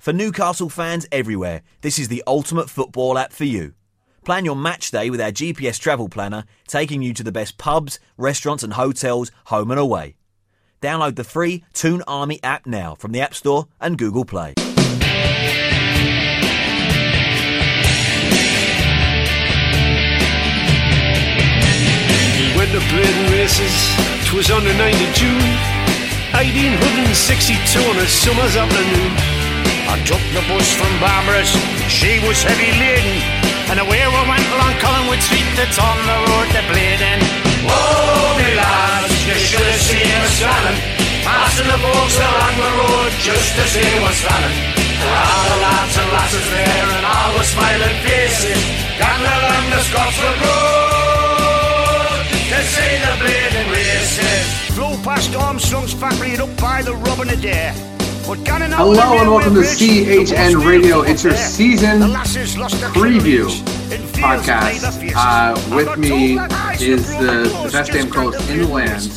For Newcastle fans everywhere, this is the ultimate football app for you. Plan your match day with our GPS travel planner, taking you to the best pubs, restaurants and hotels, home and away. Download the free Toon Army app now from the App Store and Google Play. When the Britain races, 'twas on the 9th of June, 1862 on a summer's afternoon. I took the bus from Barbaros, she was heavy laden. And away we went along Collingwood Street, that's on the road to Bladen. Oh, me lads, you should have seen us running, passing the folks along the road just to see what's running. There are the lads and lasses there, and all the smiling faces, gathered along the Scotswood Road to see the Bladen races. Flew past Armstrong's factory and up by the Robin Adair. Hello and welcome to CHN Radio. It's your season preview podcast. With me is the best damn coach in the land,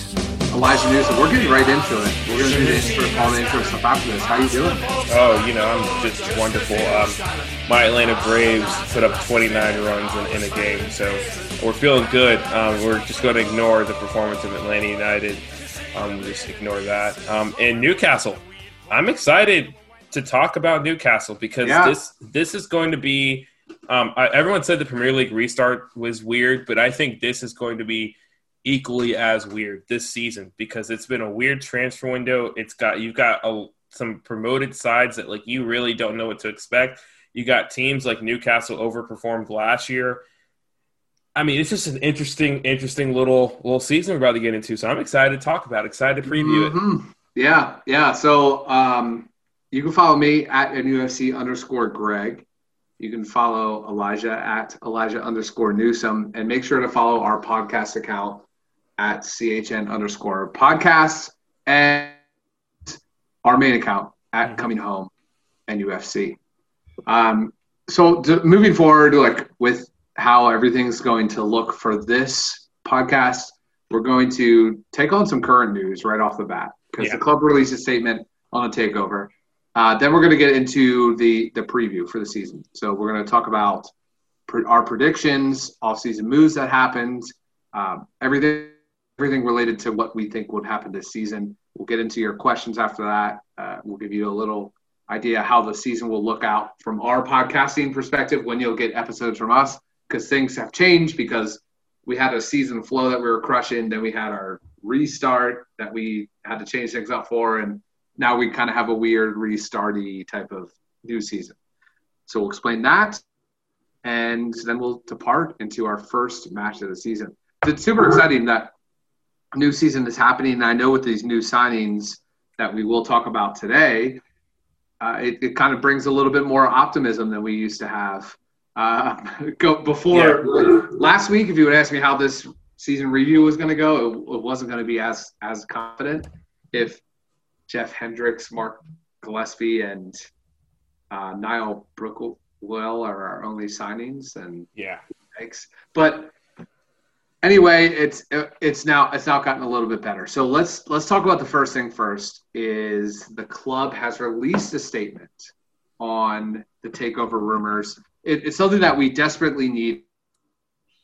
Elijah Newsom. We're getting right into it. We're going to do this, all the intro stuff after this. How you doing? Oh, you know, I'm just wonderful. My Atlanta Braves put up 29 runs in a game, so we're feeling good. We're just going to ignore the performance of Atlanta United. We'll just ignore that. And Newcastle. I'm excited to talk about Newcastle because this is going to be everyone said the Premier League restart was weird, but I think this is going to be equally as weird this season because it's been a weird transfer window. You've got some promoted sides that like you really don't know what to expect. You got teams like Newcastle overperformed last year. I mean, it's just an interesting little season we're about to get into. So I'm excited to talk about it, excited to preview it. Yeah. So you can follow me at NUFC_Greg. You can follow Elijah at Elijah_Newsom. And make sure to follow our podcast account at CHN_podcasts. And our main account at Coming Home NUFC. So moving forward, like with how everything's going to look for this podcast, we're going to take on some current news right off the bat. Because the club released a statement on a takeover. Then we're going to get into the preview for the season. So we're going to talk about our predictions, off-season moves that happened, everything related to what we think would happen this season. We'll get into your questions after that. We'll give you a little idea how the season will look out from our podcasting perspective when you'll get episodes from us because things have changed because we had a season flow that we were crushing, then we had our restart that we had to change things up for, and now we kind of have a weird restarty type of new season. So we'll explain that, and then we'll depart into our first match of the season. It's super exciting that new season is happening, and I know with these new signings that we will talk about today, it kind of brings a little bit more optimism than we used to have. Last week, if you would ask me how this season review was going to go, it wasn't going to be as confident if Jeff Hendricks, Mark Gillespie, and Niall Brookwell are our only signings. And thanks. But anyway, it's now gotten a little bit better. So let's talk about the first thing first. Is the club has released a statement on the takeover rumors. It's something that we desperately need.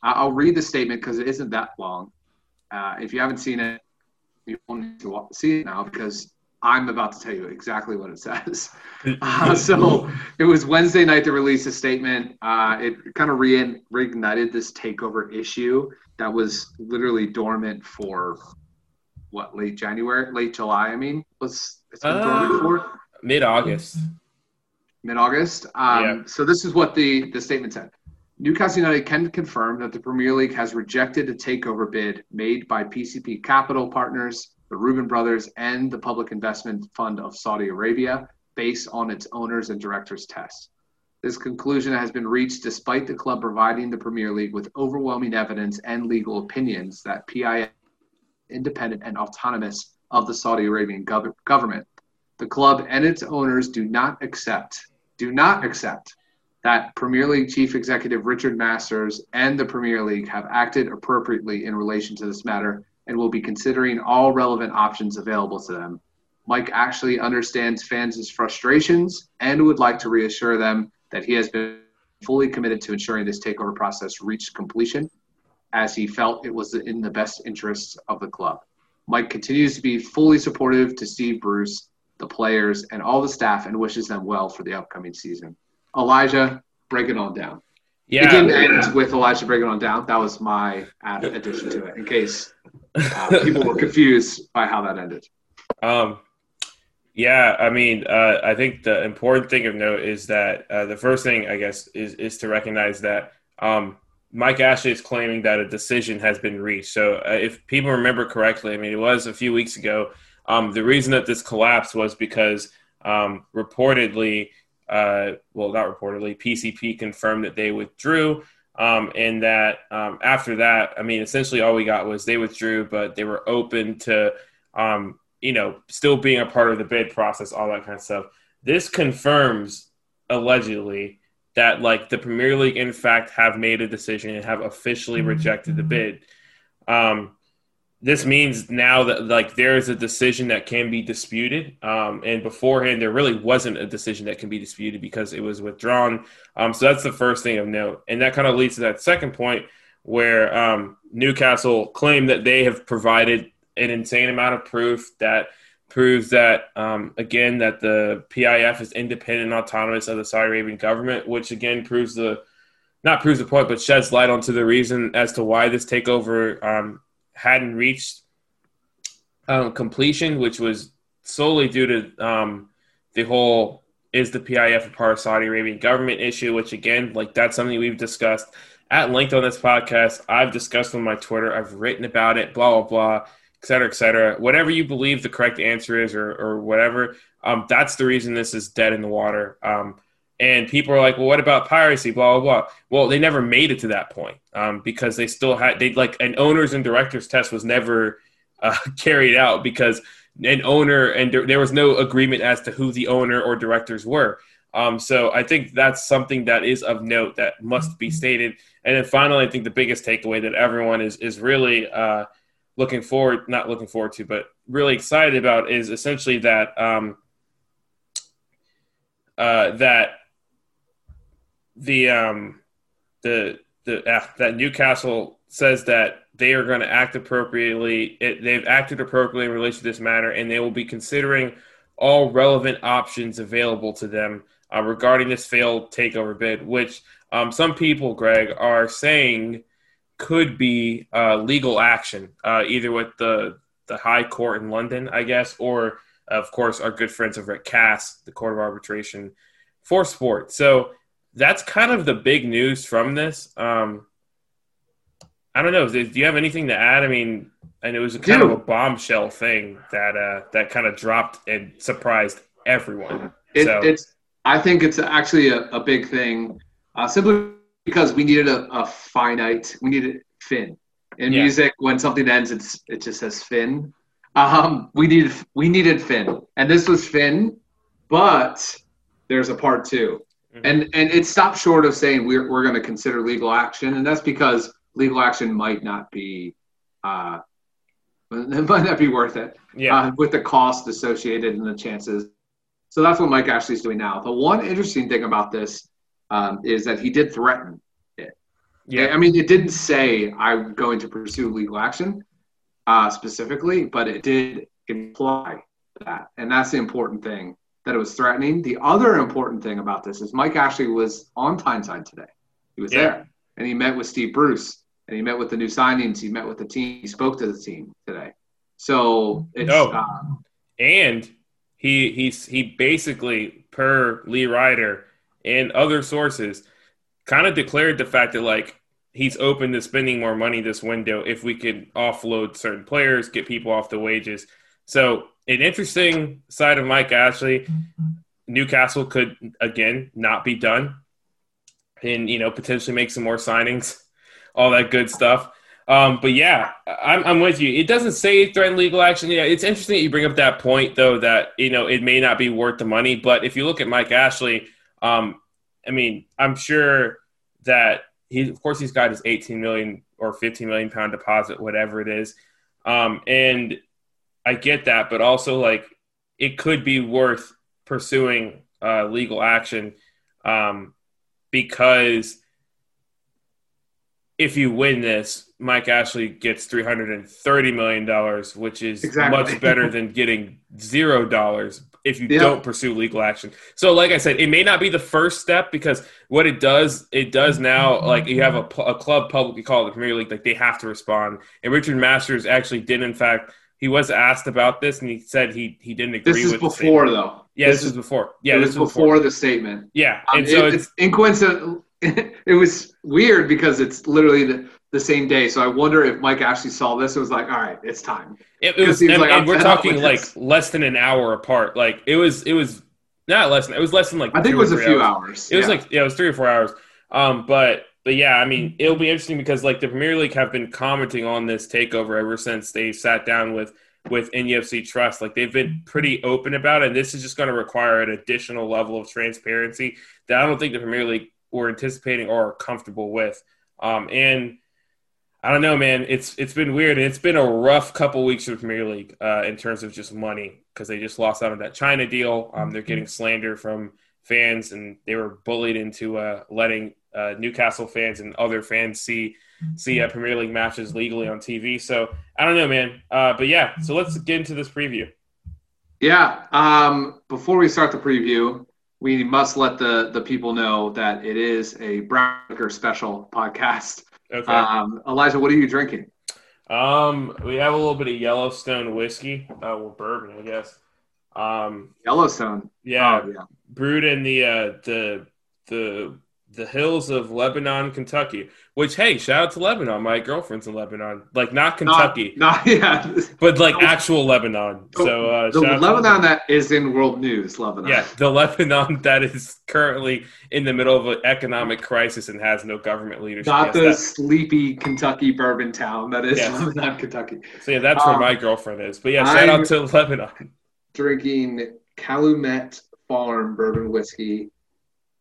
I'll read the statement because it isn't that long. If you haven't seen it, you won't need to see it now because I'm about to tell you exactly what it says. So it was Wednesday night to release a statement. It kind of reignited this takeover issue that was literally dormant for, late July, It's been dormant for? Mid-August. So this is what the statement said. Newcastle United can confirm that the Premier League has rejected a takeover bid made by PCP Capital Partners, the Rubin Brothers, and the Public Investment Fund of Saudi Arabia based on its owners and directors test. This conclusion has been reached despite the club providing the Premier League with overwhelming evidence and legal opinions that PIF is independent and autonomous of the Saudi Arabian government. The club and its owners do not accept that Premier League Chief Executive Richard Masters and the Premier League have acted appropriately in relation to this matter and will be considering all relevant options available to them, Mike Ashley understands fans' frustrations and would like to reassure them that he has been fully committed to ensuring this takeover process reached completion, as he felt it was in the best interests of the club. Mike continues to be fully supportive to Steve Bruce, the players, and all the staff, and wishes them well for the upcoming season. Elijah, break it on down. Yeah, it didn't end with Elijah breaking on down. That was my addition to it, in case people were confused by how that ended. I think the important thing of note is that the first thing, I guess, is to recognize that Mike Ashley is claiming that a decision has been reached. So if people remember correctly, I mean, it was a few weeks ago. The reason that this collapsed was because reportedly – PCP confirmed that they withdrew, and that after that, I mean, essentially all we got was they withdrew, but they were open to, still being a part of the bid process, all that kind of stuff. This confirms, allegedly, that, the Premier League, in fact, have made a decision and have officially rejected the bid. This means now that, there is a decision that can be disputed. And beforehand, there really wasn't a decision that can be disputed because it was withdrawn. So that's the first thing of note. And that kind of leads to that second point where Newcastle claimed that they have provided an insane amount of proof that proves that, again, that the PIF is independent and autonomous of the Saudi Arabian government, which, again, proves the point, but sheds light onto the reason as to why this takeover hadn't reached completion, which was solely due to the whole is the PIF a part of Saudi Arabian government issue, which, again, that's something we've discussed at length on this podcast. I've discussed on my Twitter. I've written about it, blah, blah, blah, et cetera, et cetera. Whatever you believe the correct answer is or whatever, that's the reason this is dead in the water. And people are like, well, what about piracy, blah, blah, blah. Well, they never made it to that point because they still had – an owners and directors test was never carried out because an owner – and there was no agreement as to who the owner or directors were. So I think that's something that is of note that must be stated. And then finally, I think the biggest takeaway that everyone is really not looking forward to, but really excited about is essentially that that Newcastle says that they are going to act appropriately. They've acted appropriately in relation to this matter, and they will be considering all relevant options available to them regarding this failed takeover bid, which some people, Greg, are saying could be legal action, either with the High Court in London, I guess, or, of course, our good friends over at CAS, the Court of Arbitration for Sport. So that's kind of the big news from this. I don't know. Do you have anything to add? I mean, and it was kind of a bombshell thing that kind of dropped and surprised everyone. I think it's actually a big thing, simply because we needed a fin. In music, when something ends, it just says fin. We needed Finn, and this was Finn, but there's a part two, and it stopped short of saying we're going to consider legal action, and that's because legal action might not be, worth it, with the cost associated and the chances. So that's what Mike Ashley's doing now. The one interesting thing about this is that he did threaten it. Yeah, I mean, it didn't say I'm going to pursue legal action. Specifically, but it did imply that. And that's the important thing, that it was threatening. The other important thing about this is Mike Ashley was on Tyneside today. He was there, and he met with Steve Bruce, and he met with the new signings. He met with the team. He spoke to the team today. So it's and he basically, per Lee Ryder and other sources, kind of declared the fact that, he's open to spending more money this window if we could offload certain players, get people off the wages. So an interesting side of Mike Ashley. Newcastle could, again, not be done and, potentially make some more signings, all that good stuff. But, I'm with you. It doesn't say threaten legal action. Yeah, it's interesting that you bring up that point, though, that, it may not be worth the money. But if you look at Mike Ashley, I'm sure that – he's got his 18 million or 15 million pound deposit, whatever it is. And I get that, but also it could be worth pursuing legal action because if you win this, Mike Ashley gets $330 million, which is much better than getting $0 if you don't pursue legal action. So like I said, it may not be the first step because what it does now, like you have a club publicly called the Premier League, like they have to respond. And Richard Masters actually did, in fact, he was asked about this, and he said he didn't agree with the statement. Yeah, this was before. Yeah, this was before the statement. Yeah. And so it was weird because it's literally the same day. So I wonder if Mike Ashley saw this and was like, all right, it's time. It was, and we're talking like less than an hour apart. Like it was not less than, it was less than like, I think it was a few hours. It was like, yeah, it was 3 or 4 hours. But yeah, I mean, it'll be interesting because like the Premier League have been commenting on this takeover ever since they sat down with NUFC Trust. Like they've been pretty open about it. And this is just going to require an additional level of transparency that I don't think the Premier League were anticipating or are comfortable with. And I don't know, man, it's been weird. And it's been a rough couple weeks for the Premier League in terms of just money because they just lost out on that China deal. They're getting slander from fans, and they were bullied into letting Newcastle fans and other fans see Premier League matches legally on TV. So I don't know, man. But yeah, so let's get into this preview. Yeah. Before we start the preview, we must let the people know that it is a Brown Liquor special podcast. Okay. Elijah, what are you drinking? We have a little bit of Yellowstone whiskey, well, bourbon, I guess. Yellowstone. Yeah. Oh, yeah. Brewed in the hills of Lebanon, Kentucky, which, hey, shout out to Lebanon. My girlfriend's in Lebanon, like not Kentucky, but like actual Lebanon. So the Lebanon that is in world news, Lebanon. Yeah, the Lebanon that is currently in the middle of an economic crisis and has no government leadership. Not the sleepy Kentucky bourbon town that is Lebanon, Kentucky. So yeah, that's where my girlfriend is. But yeah, shout out to Lebanon. Drinking Calumet Farm bourbon whiskey.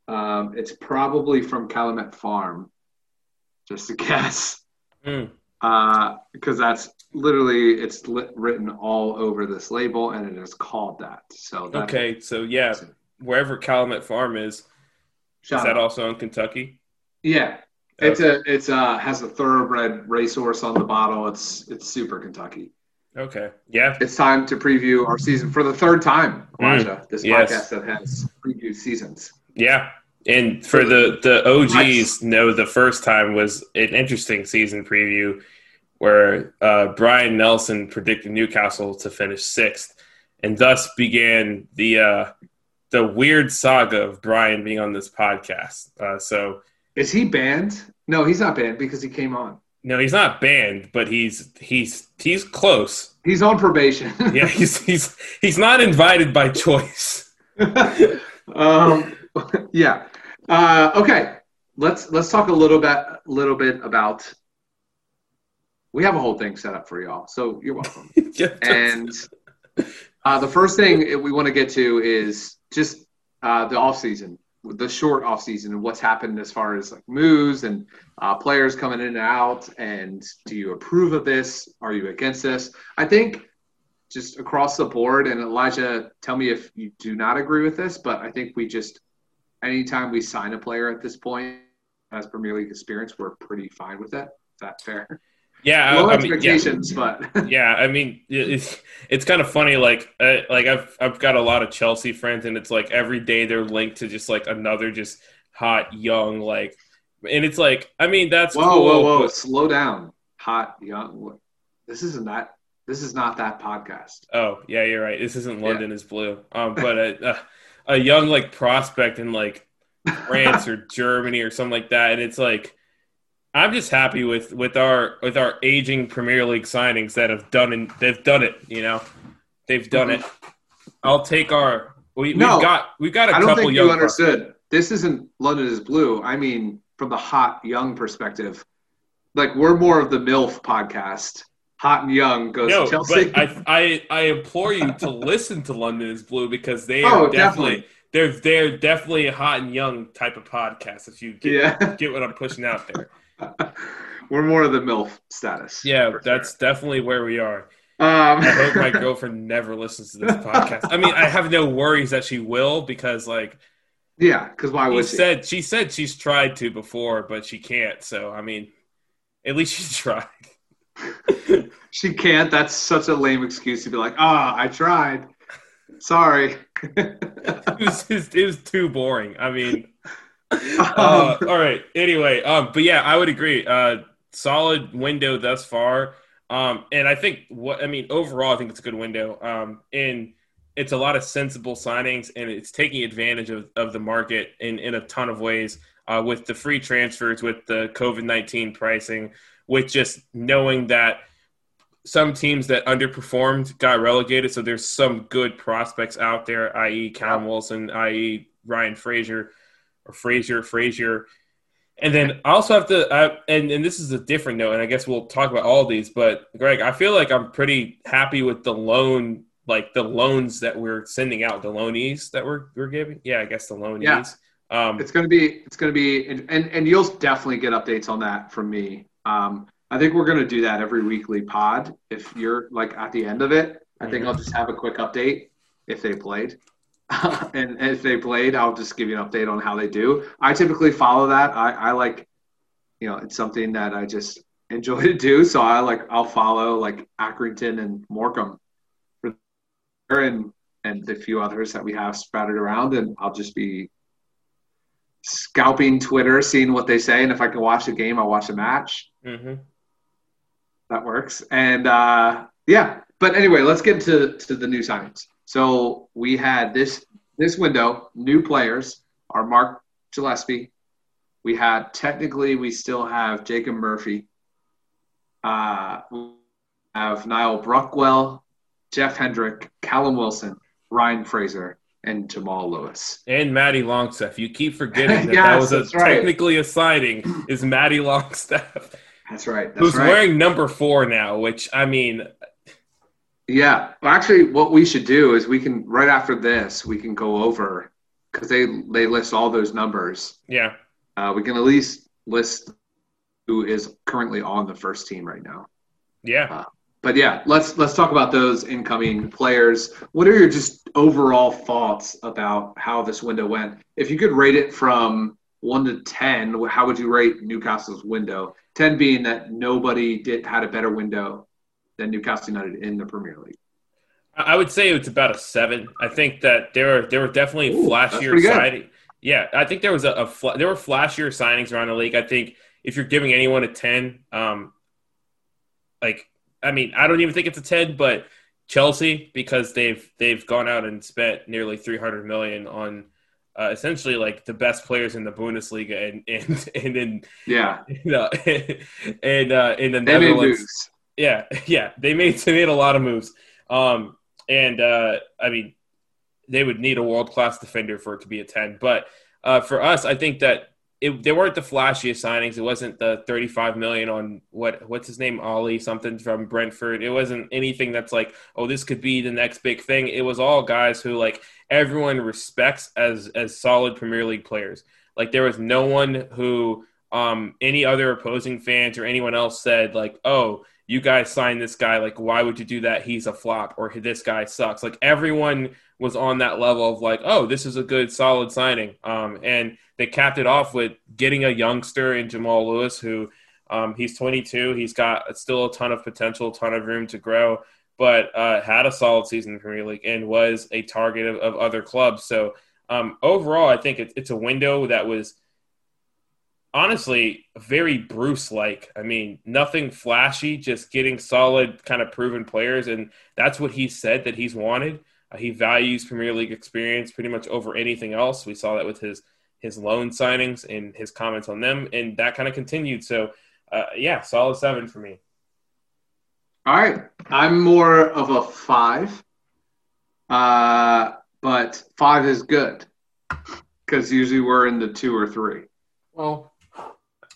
It's probably from Calumet Farm, just a guess, because that's literally written all over this label, and it is called that. So that wherever Calumet Farm is, that also in Kentucky? Yeah, it's has a thoroughbred racehorse on the bottle. It's super Kentucky. Okay. Yeah. It's time to preview our season for the third time, Elijah. This podcast that has previewed seasons. Yeah. And for the OGs, the first time was an interesting season preview where Brian Nelson predicted Newcastle to finish 6th, and thus began the weird saga of Brian being on this podcast. So is he banned? No, he's not banned because he came on. No, he's not banned, but he's close. He's on probation. Yeah, he's not invited by choice. Yeah. Okay. Let's talk a little bit about. We have a whole thing set up for y'all, so you're welcome. And the first thing we want to get to is just the off season, the short off season, and what's happened as far as like moves and players coming in and out. And do you approve of this? Are you against this? I think. Just across the board, and Elijah, tell me if you do not agree with this, but I think we just, anytime we sign a player at this point, as Premier League experience, we're pretty fine with that. Is that fair? Yeah. Low expectations, but. Yeah, I mean, it's kind of funny, like I've got a lot of Chelsea friends, and it's like every day they're linked to just like another just hot, young, like, and it's like, I mean, that's cool. Whoa, but, slow down. Hot, young, this is not that podcast. Oh, yeah, you're right. This isn't London is Blue. But a young, like, prospect in, like, France or Germany or something like that. And it's like I'm just happy with our aging Premier League signings that have done it, you know. They've done it. I'll take our we've got a couple young. I don't think you understood. Prospects. This isn't London is Blue. I mean, from the hot young perspective. Like, we're more of the MILF podcast. Hot and young goes to Chelsea. But I implore you to listen to London is Blue because they are definitely they're definitely a hot and young type of podcast. If you get what I'm pushing out there, we're more of the MILF status. Yeah, that's definitely where we are. I hope my girlfriend never listens to this podcast. I mean, I have no worries that she will because, like, yeah, because why would she? She said she's tried to before, but she can't. So, I mean, at least she tried. She can't. That's such a lame excuse to be like, I tried. Sorry. It was too boring. I mean, all right. Anyway, but yeah, I would agree. Solid window thus far. And I think overall, I think it's a good window. And it's a lot of sensible signings, and it's taking advantage of the market in a ton of ways with the free transfers, with the COVID-19 pricing, with just knowing that some teams that underperformed got relegated. So there's some good prospects out there, i.e. Callum Wilson, i.e. Ryan Fraser or Fraser. And then I also have to and this is a different note, and I guess we'll talk about all these, but Greg, I feel like I'm pretty happy with the loans that we're sending out, the loanees that we're giving. Yeah, I guess the loanees. Yeah. It's going to be and you'll definitely get updates on that from me. I think we're going to do that every weekly pod. If you're like at the end of it, I think I'll just have a quick update if they played. And if they played, I'll just give you an update on how they do. I typically follow that. I like, it's something that I just enjoy to do. So I'll follow like Accrington and Morecambe and the few others that we have spattered around. And I'll just be scalping Twitter, seeing what they say. And if I can watch a game, I'll watch a match. Mm-hmm. That works. And yeah, but anyway, let's get to the new signings. So we had this window, new players are Mark Gillespie. We had we still have Jacob Murphy. We have Niall Brookwell, Jeff Hendricks, Callum Wilson, Ryan Fraser, and Jamal Lewis. And Matty Longstaff. You keep forgetting that technically a signing is Matty Longstaff. That's right. That's who's right. Wearing number 4 now, which I mean – yeah. Well, actually, what we should do is right after this, we can go over because they list all those numbers. Yeah. We can at least list who is currently on the first team right now. Yeah. But yeah, let's talk about those incoming players. What are your just overall thoughts about how this window went? If you could rate it from 1 to 10, how would you rate Newcastle's window? 10 being that nobody had a better window than Newcastle United in the Premier League. I would say it's about a 7. I think that there were definitely flashier signings. Yeah, I think there was there were flashier signings around the league. I think if you're giving anyone a 10, I don't even think it's a 10, but Chelsea, because they've gone out and spent nearly $300 million on essentially like the best players in the Bundesliga in the Netherlands. Yeah, they made a lot of moves, they would need a world-class defender for it to be a 10. But for us, I think that they weren't the flashiest signings. It wasn't the $35 million on what's his name, Ollie something from Brentford. It wasn't anything that's like, oh, this could be the next big thing. It was all guys who like everyone respects as solid Premier League players. Like there was no one who any other opposing fans or anyone else said like, oh, you guys signed this guy, like, why would you do that? He's a flop, or this guy sucks. Like, everyone was on that level of, like, oh, this is a good, solid signing. And they capped it off with getting a youngster in Jamal Lewis, who he's 22. He's got still a ton of potential, a ton of room to grow, but had a solid season in the Premier League and was a target of other clubs. So, overall, I think it's a window that was – honestly, very Bruce-like. I mean, nothing flashy, just getting solid kind of proven players, and that's what he said that he's wanted. He values Premier League experience pretty much over anything else. We saw that with his loan signings and his comments on them, and that kind of continued. So, yeah, solid 7 for me. All right. I'm more of a 5, but 5 is good because usually we're in the 2 or 3. Well,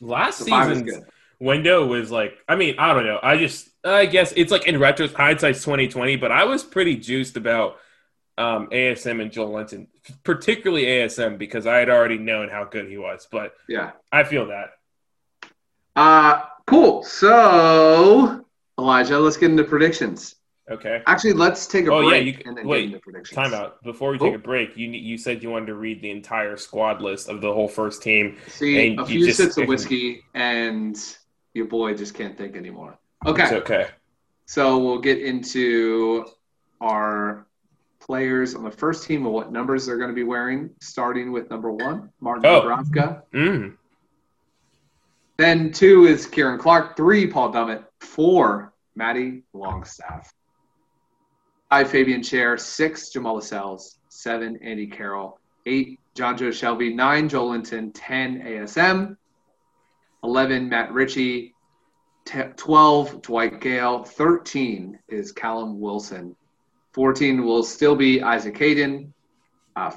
last season's window was like, I mean, I don't know. I guess it's like in retrospect, hindsight's 2020, but I was pretty juiced about ASM and Joelinton, particularly ASM, because I had already known how good he was. But yeah, I feel that. Cool. So, Elijah, let's get into predictions. Okay. Actually, let's take a break. Wait, get into predictions. Time out. Before we take a break, you said you wanted to read the entire squad list of the whole first team. See, a few sips of whiskey and your boy just can't think anymore. Okay. It's okay. So we'll get into our players on the first team and what numbers they're going to be wearing, starting with number 1, Martin Dubravka. Mm. Then 2 is Kieran Clark, 3, Paul Dummett, 4, Matty Longstaff, 5, Fabian Chair, 6, Jamal Lascelles, 7, Andy Carroll, 8, Jonjo Shelvey, 9, Joelinton, 10, ASM, 11, Matt Ritchie, 12, Dwight Gale, 13 is Callum Wilson, 14 will still be Isaac Hayden,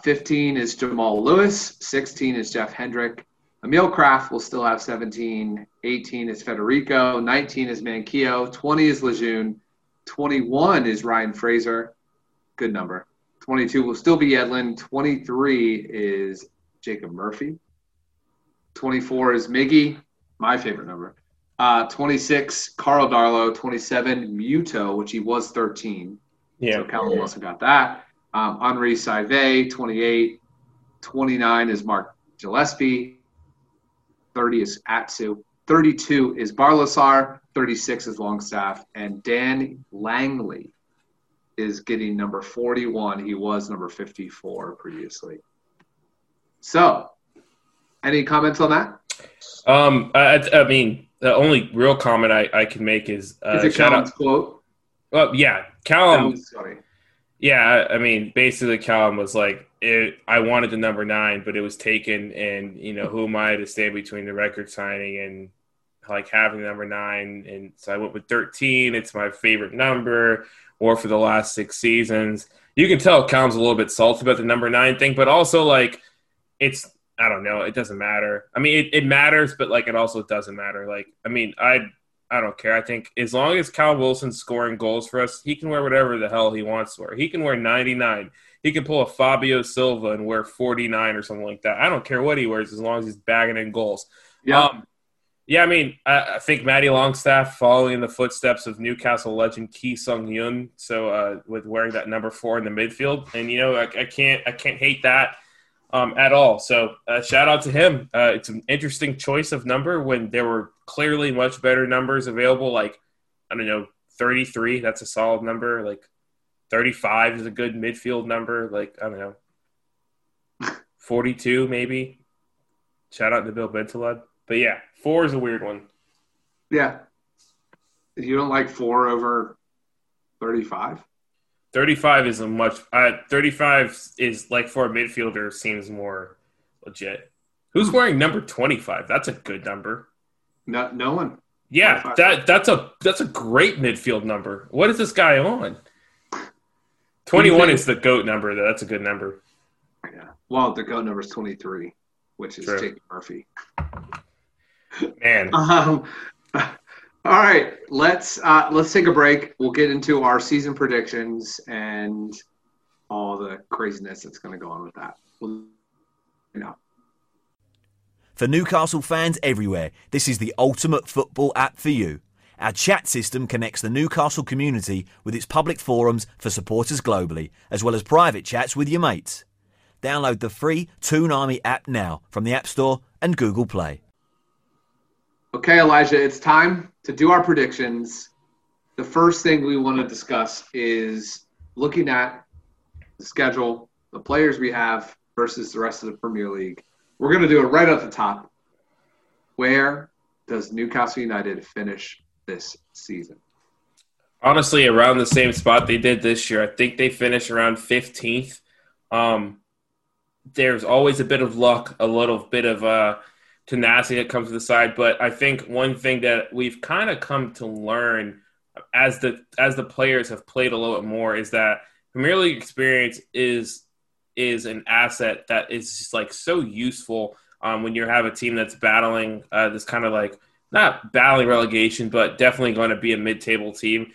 15 is Jamal Lewis, 16 is Jeff Hendricks, Emil Kraft will still have 17, 18 is Federico, 19 is Manquillo, 20 is Lejeune, 21 is Ryan Fraser, good number, 22 will still be Edlin, 23 is Jacob Murphy, 24 is Miggy, my favorite number, 26, Carl Darlow, 27, Muto, which he was 13. Yeah. So Callum Wilson got that. Henri Saivet, 28. 29 is Mark Gillespie. 30 is Atsu. 32 is Barlaser. 36 is Longstaff. And Dan Langley is getting number 41. He was number 54 previously. So, any comments on that? I mean, the only real comment I can make is it Callum's quote? Well, yeah, Callum. Yeah, I mean, basically, Callum was like, I wanted the number 9, but it was taken, and you know, who am I to stand between the record signing and like having the number 9? And so I went with 13. It's my favorite number, or for the last 6 seasons. You can tell Callum's a little bit salty about the number 9 thing, but also like, it's, I don't know, it doesn't matter. I mean, it matters, but like, it also doesn't matter. Like, I mean, I don't care. I think as long as Cal Wilson's scoring goals for us, he can wear whatever the hell he wants to wear. He can wear 99. He can pull a Fabio Silva and wear 49 or something like that. I don't care what he wears as long as he's bagging in goals. Yeah, I mean, I think Matty Longstaff following in the footsteps of Newcastle legend Ki Sung-hyun, so with wearing that number 4 in the midfield. And, you know, I can't hate that at all. So shout out to him. It's an interesting choice of number when there were clearly much better numbers available. Like, I don't know, 33, that's a solid number. Like 35 is a good midfield number. Like, I don't know, 42 maybe. Shout out to Bill Bentaleb. But yeah, 4 is a weird one. Yeah. You don't like 4 over 35? 35 is a much 35 is like, for a midfielder, seems more legit. Who's wearing number 25? That's a good number. No one. Yeah, 25. that's a great midfield number. What is this guy on? 21 is the GOAT number, though. That's a good number. Yeah. Well, the GOAT number is 23, which is Jacob Murphy. Man. All right, let's take a break. We'll get into our season predictions and all the craziness that's going to go on with that. For Newcastle fans everywhere, this is the ultimate football app for you. Our chat system connects the Newcastle community with its public forums for supporters globally, as well as private chats with your mates. Download the free Toon Army app now from the App Store and Google Play. Okay, Elijah, it's time to do our predictions. The first thing we want to discuss is looking at the schedule, the players we have versus the rest of the Premier League. We're going to do it right at the top. Where does Newcastle United finish this season? Honestly, around the same spot they did this year. I think they finish around 15th. There's always a bit of luck, a little bit of tenacity that comes to the side, but I think one thing that we've kind of come to learn as the players have played a little bit more is that Premier League experience is an asset that is just like so useful when you have a team that's battling this kind of like, not battling relegation, but definitely going to be a mid-table team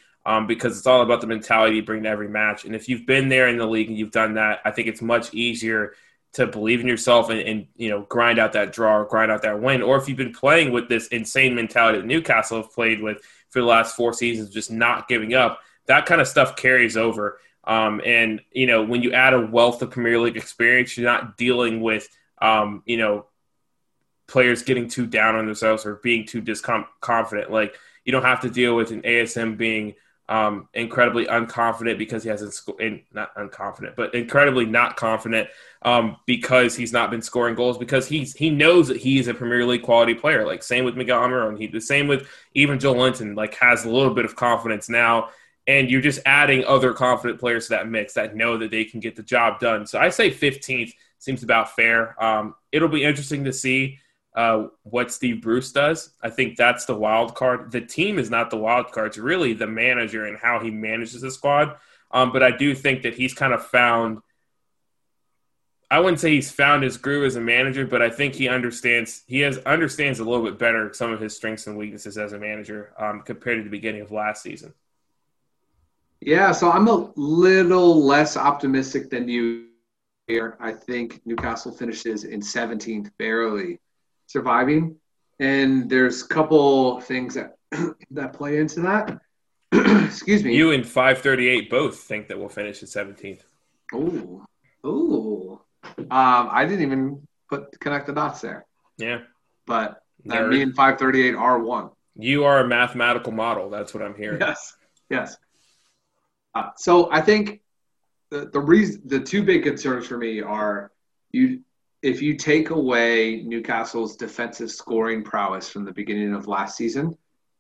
because it's all about the mentality you bring to every match. And if you've been there in the league and you've done that, I think it's much easier to believe in yourself and you know, grind out that draw or grind out that win. Or if you've been playing with this insane mentality that Newcastle have played with for the last 4 seasons, just not giving up, that kind of stuff carries over. And, you know, when you add a wealth of Premier League experience, you're not dealing with, you know, players getting too down on themselves or being too confident. Like, you don't have to deal with an ASM being incredibly unconfident because he hasn't incredibly not confident because he's not been scoring goals, because he knows that he's a Premier League quality player. Like, same with Miguel Almirón. The same with even Joelinton, like, has a little bit of confidence now. And you're just adding other confident players to that mix that know that they can get the job done. So I say 15th seems about fair. It'll be interesting to see what Steve Bruce does. I think that's the wild card. The team is not the wild card. It's really the manager and how he manages the squad. But I do think that he's kind of found – I wouldn't say he's found his groove as a manager, but I think he understands – he understands a little bit better some of his strengths and weaknesses as a manager compared to the beginning of last season. Yeah, so I'm a little less optimistic than you here. I think Newcastle finishes in 17th, barely surviving. And there's a couple things that play into that. Excuse me. You and 538 both think that we'll finish at 17th. Ooh. I didn't even connect the dots there. Yeah. But me and 538 are one. You are a mathematical model. That's what I'm hearing. Yes. So I think the two big concerns for me are if you take away Newcastle's defensive scoring prowess from the beginning of last season,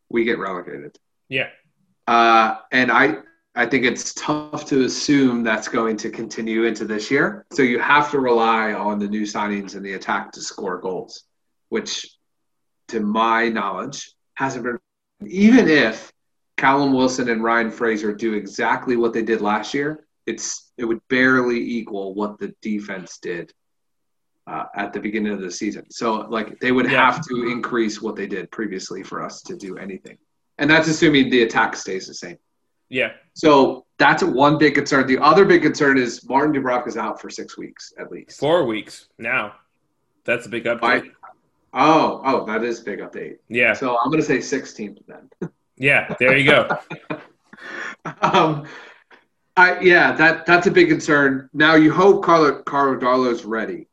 we get relegated. Yeah. And I think it's tough to assume that's going to continue into this year. So you have to rely on the new signings and the attack to score goals, which to my knowledge hasn't been – even if – Callum Wilson and Ryan Fraser do exactly what they did last year, it would barely equal what the defense did at the beginning of the season. So, like, they would have to increase what they did previously for us to do anything. And that's assuming the attack stays the same. Yeah. So that's one big concern. The other big concern is Martin Dubravka is out for 6 weeks at least. 4 weeks now. That's a big update. Oh, that is a big update. Yeah. So I'm going to say 16th then. Yeah, there you go. That's a big concern. Now you hope Carlo Darlo's ready.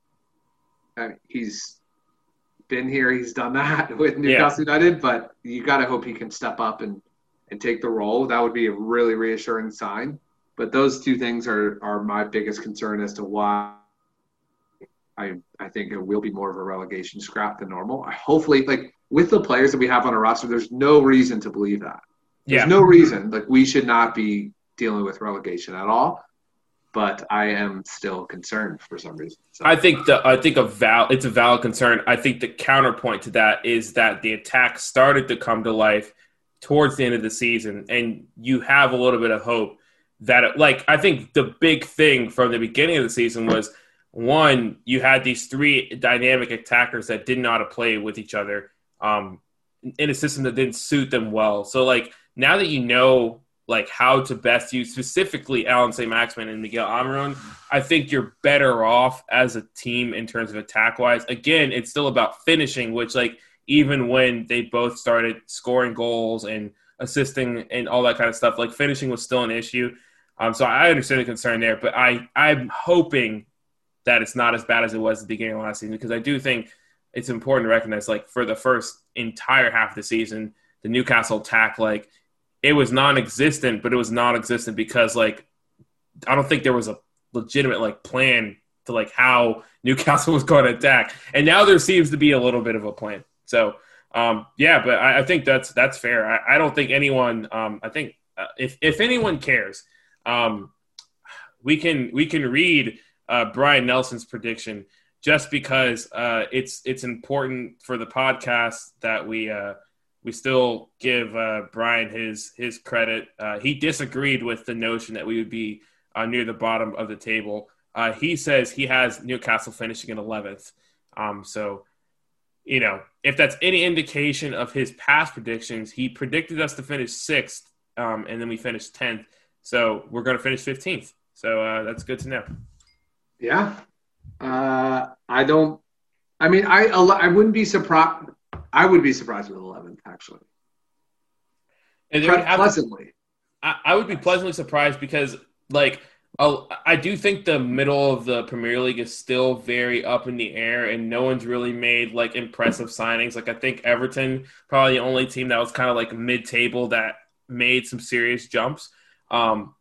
I mean, he's been here, he's done that with Newcastle United, but you got to hope he can step up and take the role. That would be a really reassuring sign. But those two things are my biggest concern as to why I think it will be more of a relegation scrap than normal. Hopefully, like, with the players that we have on our roster, there's no reason to believe that. There's no reason. Like, we should not be dealing with relegation at all. But I am still concerned for some reason. So. It's a valid concern. I think the counterpoint to that is that the attack started to come to life towards the end of the season, and you have a little bit of hope that I think the big thing from the beginning of the season was, one, you had these three dynamic attackers that did not play with each other. In a system that didn't suit them well. So, like, now that you know, like, how to best use specifically Allan Saint-Maximin and Miguel Almirón, I think you're better off as a team in terms of attack-wise. Again, it's still about finishing, which, like, even when they both started scoring goals and assisting and all that kind of stuff, like, finishing was still an issue. So I understand the concern there, but I'm hoping that it's not as bad as it was at the beginning of last season, because I do think – it's important to recognize, like, for the first entire half of the season, the Newcastle attack, like, it was non-existent, but it was non-existent because, like, I don't think there was a legitimate, like, plan to, like, how Newcastle was going to attack. And now there seems to be a little bit of a plan. So, but I think that's fair. I don't think anyone I think if anyone cares, we can read Brian Nelson's prediction, just because it's important for the podcast that we still give Brian his credit. He disagreed with the notion that we would be near the bottom of the table. He says he has Newcastle finishing in 11th. So, you know, if that's any indication of his past predictions, he predicted us to finish 6th, and then we finished 10th. So we're going to finish 15th. So that's good to know. Yeah. I wouldn't be surprised. I would be surprised with 11th, actually. And pleasantly. I would be pleasantly surprised because, like, I do think the middle of the Premier League is still very up in the air, and no one's really made, like, impressive signings. Like, I think Everton, probably the only team that was kind of, like, mid-table that made some serious jumps. I'm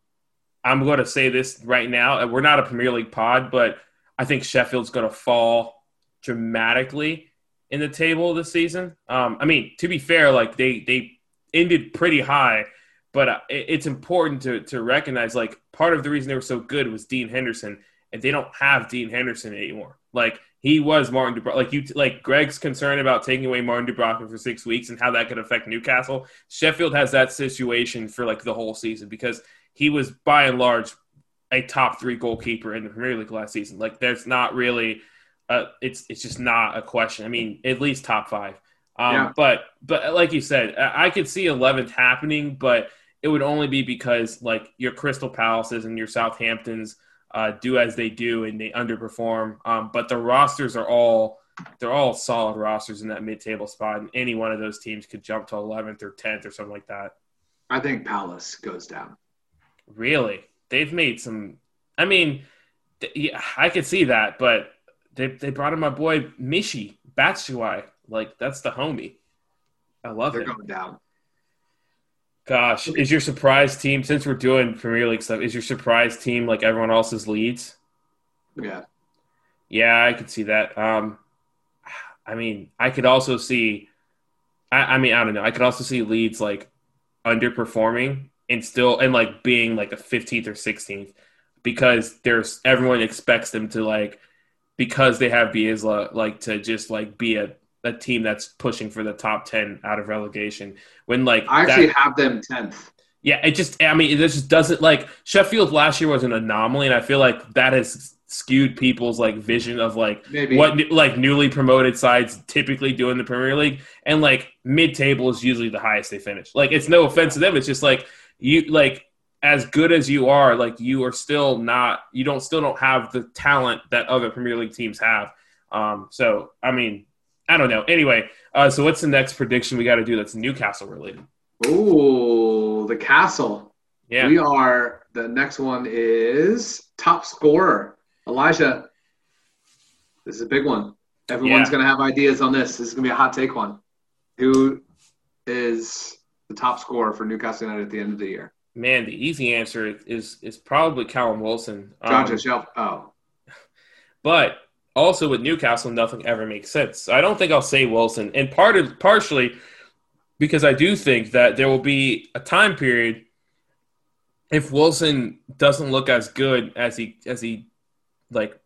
going to say this right now. We're not a Premier League pod, but I think Sheffield's going to fall dramatically in the table this season. I mean, to be fair, like, they ended pretty high. But it's important to recognize, like, part of the reason they were so good was Dean Henderson, and they don't have Dean Henderson anymore. Like, he was Martin Dubravka. Like Greg's concern about taking away Martin Dubravka for 6 weeks and how that could affect Newcastle. Sheffield has that situation for, like, the whole season because he was, by and large, a top-3 goalkeeper in the Premier League last season. Like, there's not really it's just not a question. I mean, at least top 5. Yeah. But like you said, I could see 11th happening, but it would only be because, like, your Crystal Palaces and your Southamptons do as they do and they underperform. But the rosters are they're all solid rosters in that mid-table spot, and any one of those teams could jump to 11th or 10th or something like that. I think Palace goes down. Really? They've made some – I mean, yeah, I could see that, but they brought in my boy Michy Batshuayi. Like, that's the homie. I love it. They're going down. Gosh, is your surprise team, since we're doing Premier League stuff, is your surprise team like everyone else's Leeds? Yeah. Yeah, I could see that. I mean, I could also see – I mean, I don't know. I could also see Leeds, like, underperforming and still – and, like, being, like, a 15th or 16th because there's – everyone expects them to, like – because they have Bielsa, like, to just, like, be a team that's pushing for the top 10 out of relegation when, like, I actually have them 10th. Yeah. It just, I mean, this just doesn't, like, Sheffield last year was an anomaly. And I feel like that has skewed people's, like, vision of, like, maybe what, like, newly promoted sides typically do in the Premier League. And, like, mid table is usually the highest they finish. Like, it's no offense to them. It's just like you, like, as good as you are, like, you are still not, you don't still don't have the talent that other Premier League teams have. So, I mean, I don't know. Anyway, so what's the next prediction we got to do that's Newcastle related? Ooh, the castle. Yeah. We are – the next one is top scorer. Elijah, this is a big one. Everyone's going to have ideas on this. This is going to be a hot take one. Who is the top scorer for Newcastle United at the end of the year? Man, the easy answer is probably Callum Wilson. Jonjo Shelvey. Oh. But – also, with Newcastle, nothing ever makes sense. So I don't think I'll say Wilson, and partially because I do think that there will be a time period if Wilson doesn't look as good as he like,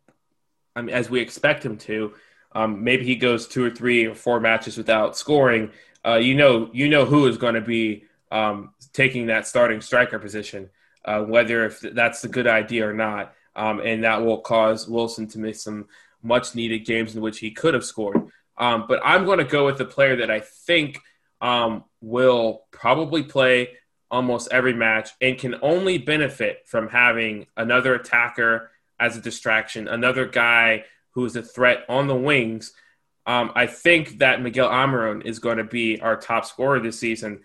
I mean, as we expect him to. Maybe he goes 2 or 3 or 4 matches without scoring. You know who is going to be taking that starting striker position, whether if that's a good idea or not, and that will cause Wilson to miss some much-needed games in which he could have scored. But I'm going to go with the player that I think will probably play almost every match and can only benefit from having another attacker as a distraction, another guy who is a threat on the wings. I think that Miguel Almirón is going to be our top scorer this season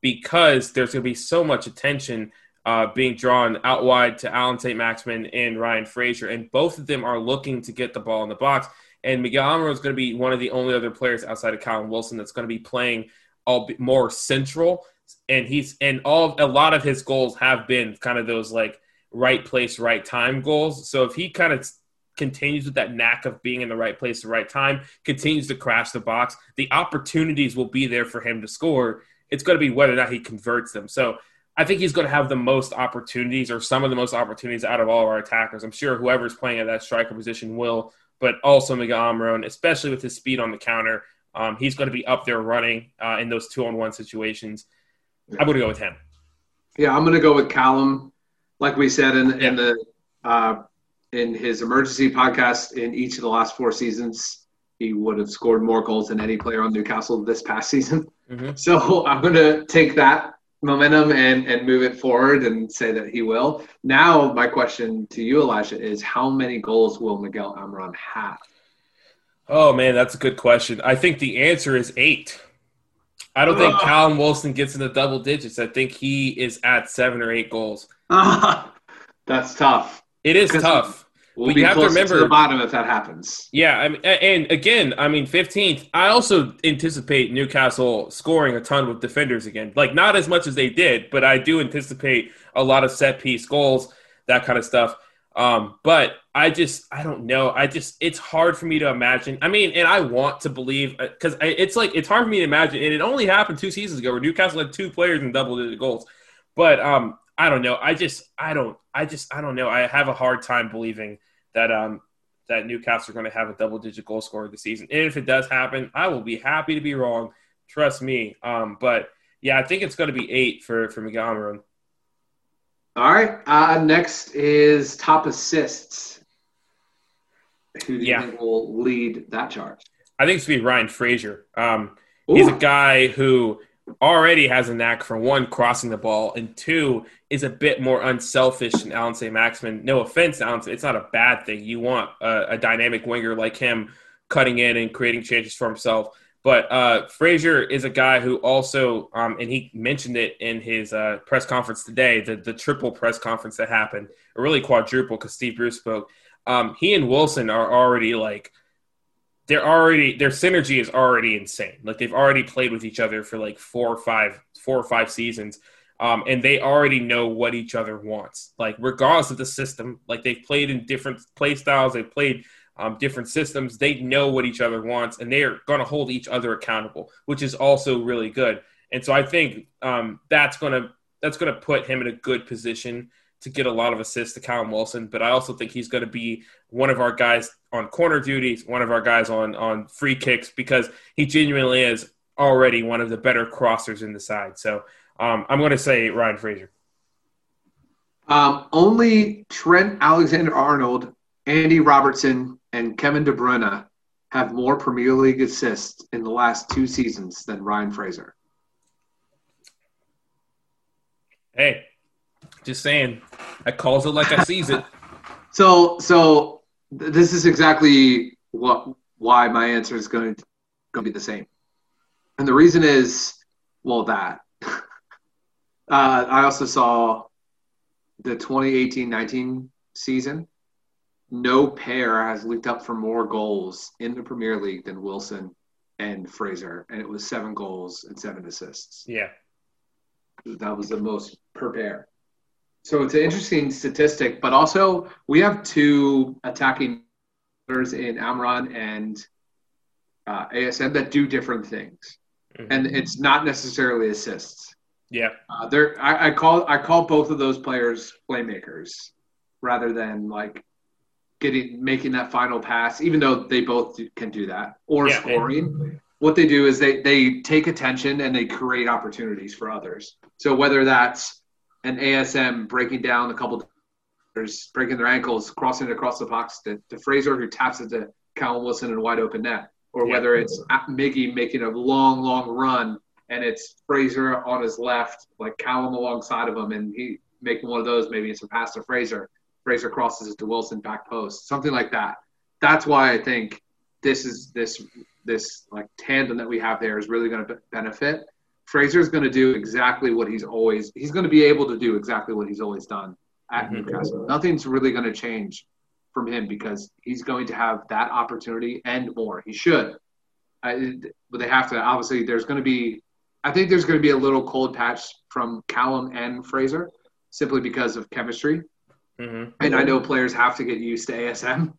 because there's going to be so much attention being drawn out wide to Allan Saint-Maximin and Ryan Fraser, and both of them are looking to get the ball in the box. And Miguel Almirón is going to be one of the only other players outside of Callum Wilson that's going to be playing more central. And a lot of his goals have been kind of those, like, right place, right time goals. So if he kind of continues with that knack of being in the right place, the right time, continues to crash the box, the opportunities will be there for him to score. It's going to be whether or not he converts them. So I think he's going to have the most opportunities or some of the most opportunities out of all of our attackers. I'm sure whoever's playing at that striker position will, but also Miguel Almirón, especially with his speed on the counter. He's going to be up there running in those 2-on-1 situations. Yeah. I'm going to go with him. Yeah, I'm going to go with Callum. Like we said in his emergency podcast, in each of the last 4 seasons, he would have scored more goals than any player on Newcastle this past season. Mm-hmm. So I'm going to take that momentum and move it forward and say that he will. Now, my question to you, Elijah, is how many goals will Miguel Almirón have? Oh, man, that's a good question. I think the answer is 8. I don't think Callum Wilson gets into double digits. I think he is at 7 or 8 goals. That's tough. It is tough. We'll be closer to the bottom if that happens. Yeah, I mean, and again, I mean, 15th, I also anticipate Newcastle scoring a ton with defenders again. Like, not as much as they did, but I do anticipate a lot of set-piece goals, that kind of stuff. But I don't know. It's hard for me to imagine. I mean, and I want to believe, because it's hard for me to imagine, and it only happened 2 seasons ago where Newcastle had 2 players in double-digit goals. But I don't know. I don't know. I have a hard time believing that Newcastle are going to have a double-digit goal scorer this season. And if it does happen, I will be happy to be wrong. Trust me. But yeah, I think it's going to be 8 for Miguel Almirón. All right. Next is top assists. Who do you think will lead that charge? I think it's going to be Ryan Fraser. He's a guy who already has a knack for, 1, crossing the ball, and 2, is a bit more unselfish than Allan Saint-Maximin. No offense, Allan, it's not a bad thing. You want a dynamic winger like him cutting in and creating chances for himself. But Fraser is a guy who also, and he mentioned it in his press conference today, the triple press conference that happened, or really quadruple because Steve Bruce spoke. He and Wilson are already their synergy is already insane. Like, they've already played with each other for like four or five seasons. And they already know what each other wants. Like, regardless of the system, like, they've played in different play styles. They've played different systems. They know what each other wants, and they're going to hold each other accountable, which is also really good. And so I think that's going to put him in a good position to get a lot of assists to Callum Wilson. But I also think he's going to be one of our guys on corner duties, one of our guys on free kicks, because he genuinely is already one of the better crossers in the side. So I'm going to say Ryan Fraser. Only Trent Alexander-Arnold, Andy Robertson, and Kevin De Bruyne have more Premier League assists in the last 2 seasons than Ryan Fraser. Hey, just saying. I calls it like I sees it. So this is exactly why my answer is going to be the same. And the reason is, well, that. I also saw the 2018-19 season. No pair has linked up for more goals in the Premier League than Wilson and Fraser, and it was 7 goals and 7 assists. Yeah. That was the most per pair. So it's an interesting statistic, but also we have 2 attacking players in Almirón and ASM that do different things, and it's not necessarily assists. Yeah, I call both of those players playmakers rather than making that final pass, even though they both can do that scoring. What they do is they take attention and they create opportunities for others. So whether that's an ASM breaking down a couple of players, breaking their ankles, crossing it across the box to Fraser, who taps it to Callum Wilson in a wide open net, or whether it's Miggy making a long, long run and it's Fraser on his left, like Callum alongside of him, and he making one of those, maybe it's a pass to Fraser. Fraser crosses it to Wilson back post, something like that. That's why I think this tandem that we have there is really going to benefit. Fraser's going to do exactly what he's going to be able to do exactly what he's always done at Newcastle. Nothing's really going to change from him because he's going to have that opportunity and more. He should. But they have to, obviously, I think there's going to be a little cold patch from Callum and Fraser simply because of chemistry. And I know players have to get used to ASM.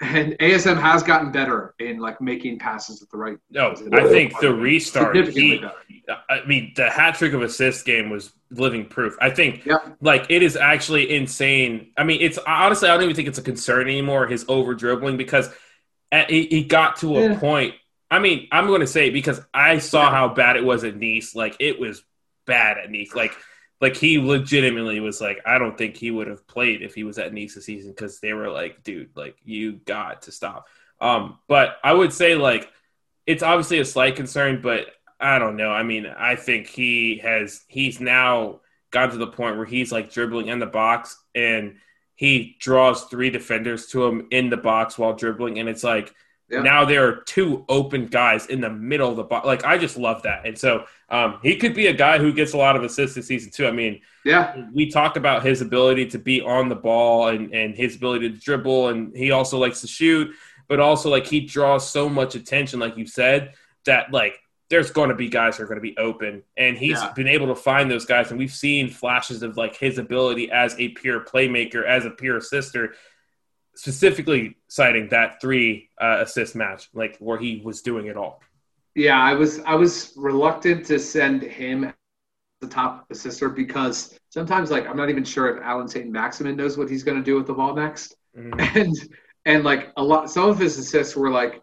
And ASM has gotten better in making passes at the right. No, I think the restart. The hat trick of assist game was living proof. I think it is actually insane. I mean, it's honestly, I don't even think it's a concern anymore, his over dribbling, because he got to a point. I mean, I'm going to say it because I saw how bad it was at Nice. It was bad at Nice. He legitimately was I don't think he would have played if he was at Nice this season because they were dude, you got to stop. But I would say, it's obviously a slight concern, but I don't know. I mean, I think he's now gotten to the point where he's, dribbling in the box and he draws 3 defenders to him in the box while dribbling. And it's Yeah. Now there are two open guys in the middle of the box. Like, I just love that. And so he could be a guy who gets a lot of assists this season too. I mean, we talk about his ability to be on the ball and his ability to dribble, and he also likes to shoot, but also, like, he draws so much attention, like you said, that, like, there's going to be guys who are going to be open, and he's been able to find those guys. And we've seen flashes of, like, his ability as a pure playmaker, as a pure assister, specifically citing that 3-assist match, like, where he was doing it all. Yeah, I was reluctant to send him the top assister because sometimes, like, I'm not even sure if Allan Saint-Maximin knows what he's going to do with the ball next. Mm-hmm. And like a lot, some of his assists were like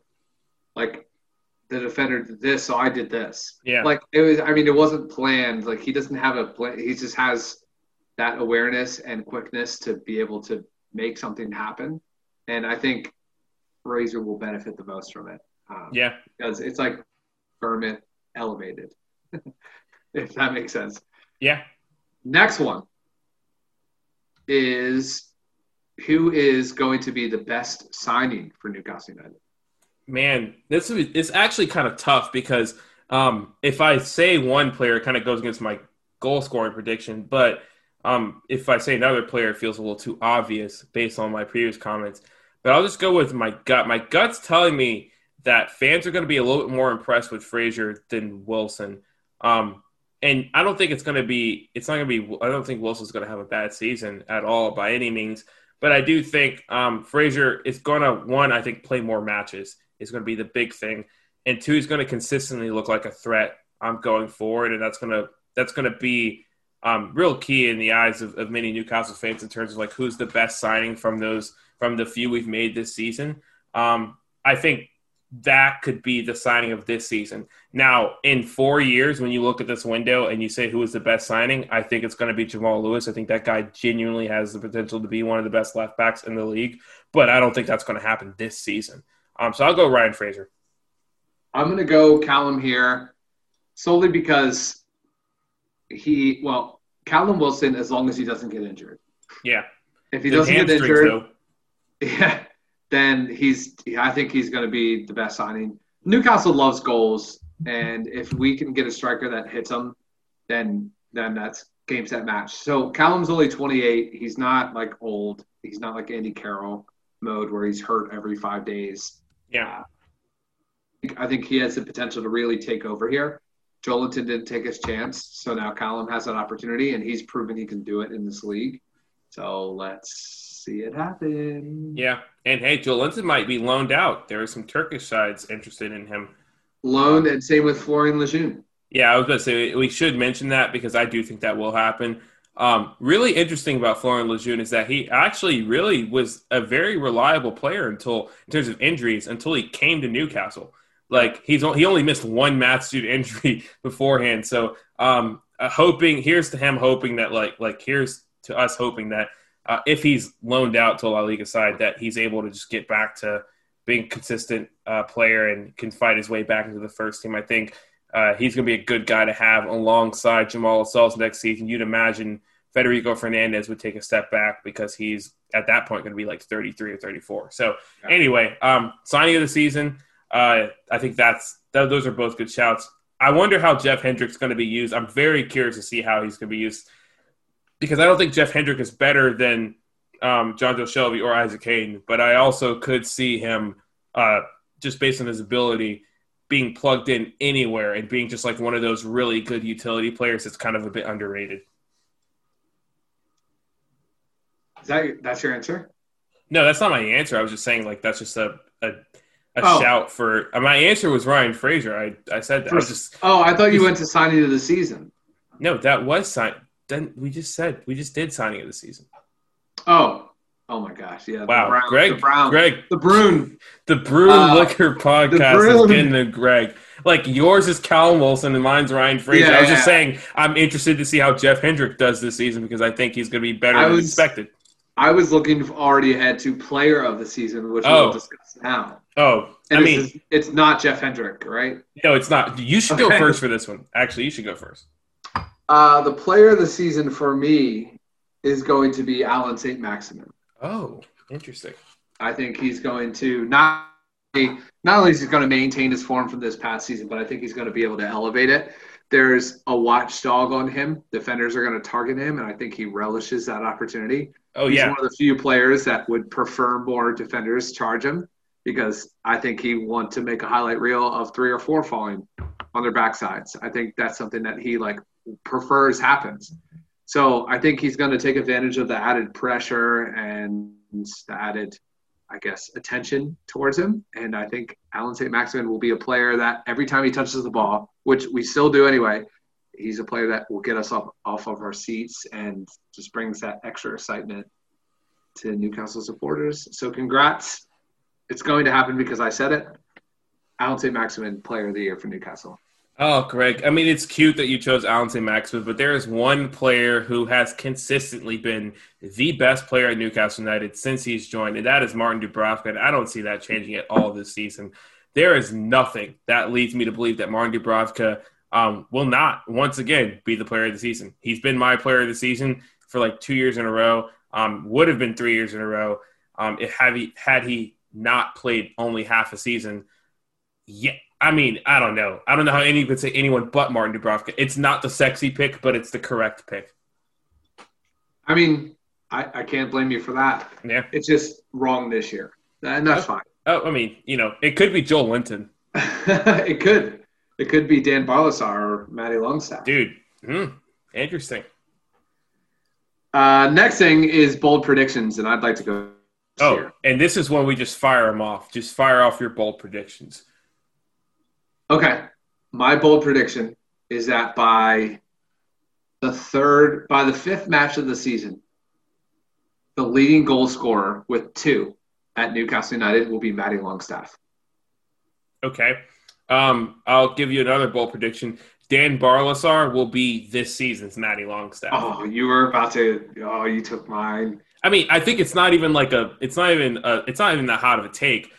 the defender did this, so I did this. Yeah. Like, it was, I mean, it wasn't planned. Like, he doesn't have a plan. He just has that awareness and quickness to be able to make something happen. And I think Fraser will benefit the most from it. Yeah. Because it's like Berman elevated, if that makes sense. Yeah. Next one is who is going to be the best signing for Newcastle United? Man, it's actually kind of tough because if I say one player, it kind of goes against my goal-scoring prediction. But if I say another player, it feels a little too obvious based on my previous comments. But I'll just go with my gut. My gut's telling me that fans are going to be a little bit more impressed with Fraser than Wilson. And I don't think I don't think Wilson's going to have a bad season at all by any means. But I do think Fraser is going to, one, I think play more matches is going to be the big thing. And two, he's going to consistently look like a threat going forward. And that's going to be real key in the eyes of many Newcastle fans in terms of, like, who's the best signing from the few we've made this season. I think that could be the signing of this season. Now, in 4 years, when you look at this window and you say who is the best signing, I think it's going to be Jamal Lewis. I think that guy genuinely has the potential to be one of the best left backs in the league, but I don't think that's going to happen this season. So I'll go Ryan Fraser. I'm going to go Callum here solely because Callum Wilson, as long as he doesn't get injured. Yeah. If he doesn't get injured, yeah, then I think he's going to be the best signing. Newcastle loves goals, and if we can get a striker that hits them, then that's game, set, match. So Callum's only 28. He's not, like, old. He's not like Andy Carroll mode where he's hurt every 5 days. Yeah. I think he has the potential to really take over here. Joelinton didn't take his chance, so now Callum has that opportunity, and he's proven he can do it in this league. So let's see it happen. Yeah, and hey, Joelinton might be loaned out. There are some Turkish sides interested in him. Loaned, and same with Florian Lejeune. Yeah, I was going to say, we should mention that because I do think that will happen. Really interesting about Florian Lejeune is that he actually really was a very reliable player in terms of injuries until he came to Newcastle. Like, he only missed one match due to injury beforehand. So here's to us hoping that if he's loaned out to a La Liga side, that he's able to just get back to being a consistent player and can fight his way back into the first team. I think he's going to be a good guy to have alongside Jamal Lascelles next season. You'd imagine Federico Fernández would take a step back because he's at that point going to be like 33 or 34. So anyway, signing of the season, I think those are both good shouts. I wonder how Jeff Hendricks is going to be used. I'm very curious to see how he's going to be used, because I don't think Jeff Hendrick is better than Jonjo Shelvey or Isaac Hayden, but I also could see him, just based on his ability, being plugged in anywhere and being just like one of those really good utility players that's kind of a bit underrated. Is that's your answer? No, that's not my answer. I was just saying, like, that's just a shout for – my answer was Ryan Fraser. I said that. I thought you went to signing of the season. No, that was signing. Then we just did signing of the season. Oh my gosh! Yeah. Wow, the Bruin Liquor podcast is getting to Greg. Like, yours is Callum Wilson and mine's Ryan Fraser. Yeah, I was just saying I'm interested to see how Jeff Hendrick does this season because I think he's going to be better than expected. I was looking already ahead to player of the season, which we'll discuss now. Oh, and I mean, it's not Jeff Hendrick, right? No, it's not. You should go first for this one. Actually, you should go first. The player of the season for me is going to be Allan Saint-Maximin. Oh, interesting. I think he's going to not not only is he going to maintain his form from this past season, but I think he's going to be able to elevate it. There's a watchdog on him. Defenders are going to target him, and I think he relishes that opportunity. Oh, yeah. He's one of the few players that would prefer more defenders charge him, because I think he wants to make a highlight reel of 3 or 4 falling on their backsides. I think that's something that he prefers happens. So I think he's going to take advantage of the added pressure and the added, I guess, attention towards him. And I think Allan Saint-Maximin will be a player that every time he touches the ball, which we still do anyway, he's a player that will get us off of our seats and just brings that extra excitement to Newcastle supporters. So congrats. It's going to happen because I said it. Allan Saint-Maximin, Player of the Year for Newcastle. Oh, Greg. I mean, it's cute that you chose Allan Saint-Maximin, but there is one player who has consistently been the best player at Newcastle United since he's joined, and that is Martin Dubravka, and I don't see that changing at all this season. There is nothing that leads me to believe that Martin Dubravka will not, once again, be the player of the season. He's been my player of the season for 2 years in a row, would have been 3 years in a row had he not played only half a season. Yeah. I mean, I don't know. I don't know how anyone could say anyone but Martin Dubravka. It's not the sexy pick, but it's the correct pick. I mean, I can't blame you for that. Yeah. It's just wrong this year. And that's fine. Oh, I mean, it could be Joelinton. It could. It could be Dan Barlaser or Matty Longstaff. Dude. Interesting. Next thing is bold predictions, and I'd like to go here. And this is when we just fire them off. Just fire off your bold predictions. Okay, my bold prediction is that by the fifth match of the season, the leading goal scorer with 2 at Newcastle United will be Matty Longstaff. Okay, I'll give you another bold prediction. Dan Barlaser will be this season's Matty Longstaff. Oh, you were about to. Oh, you took mine. I mean, I think it's not even it's not even that hot of a take.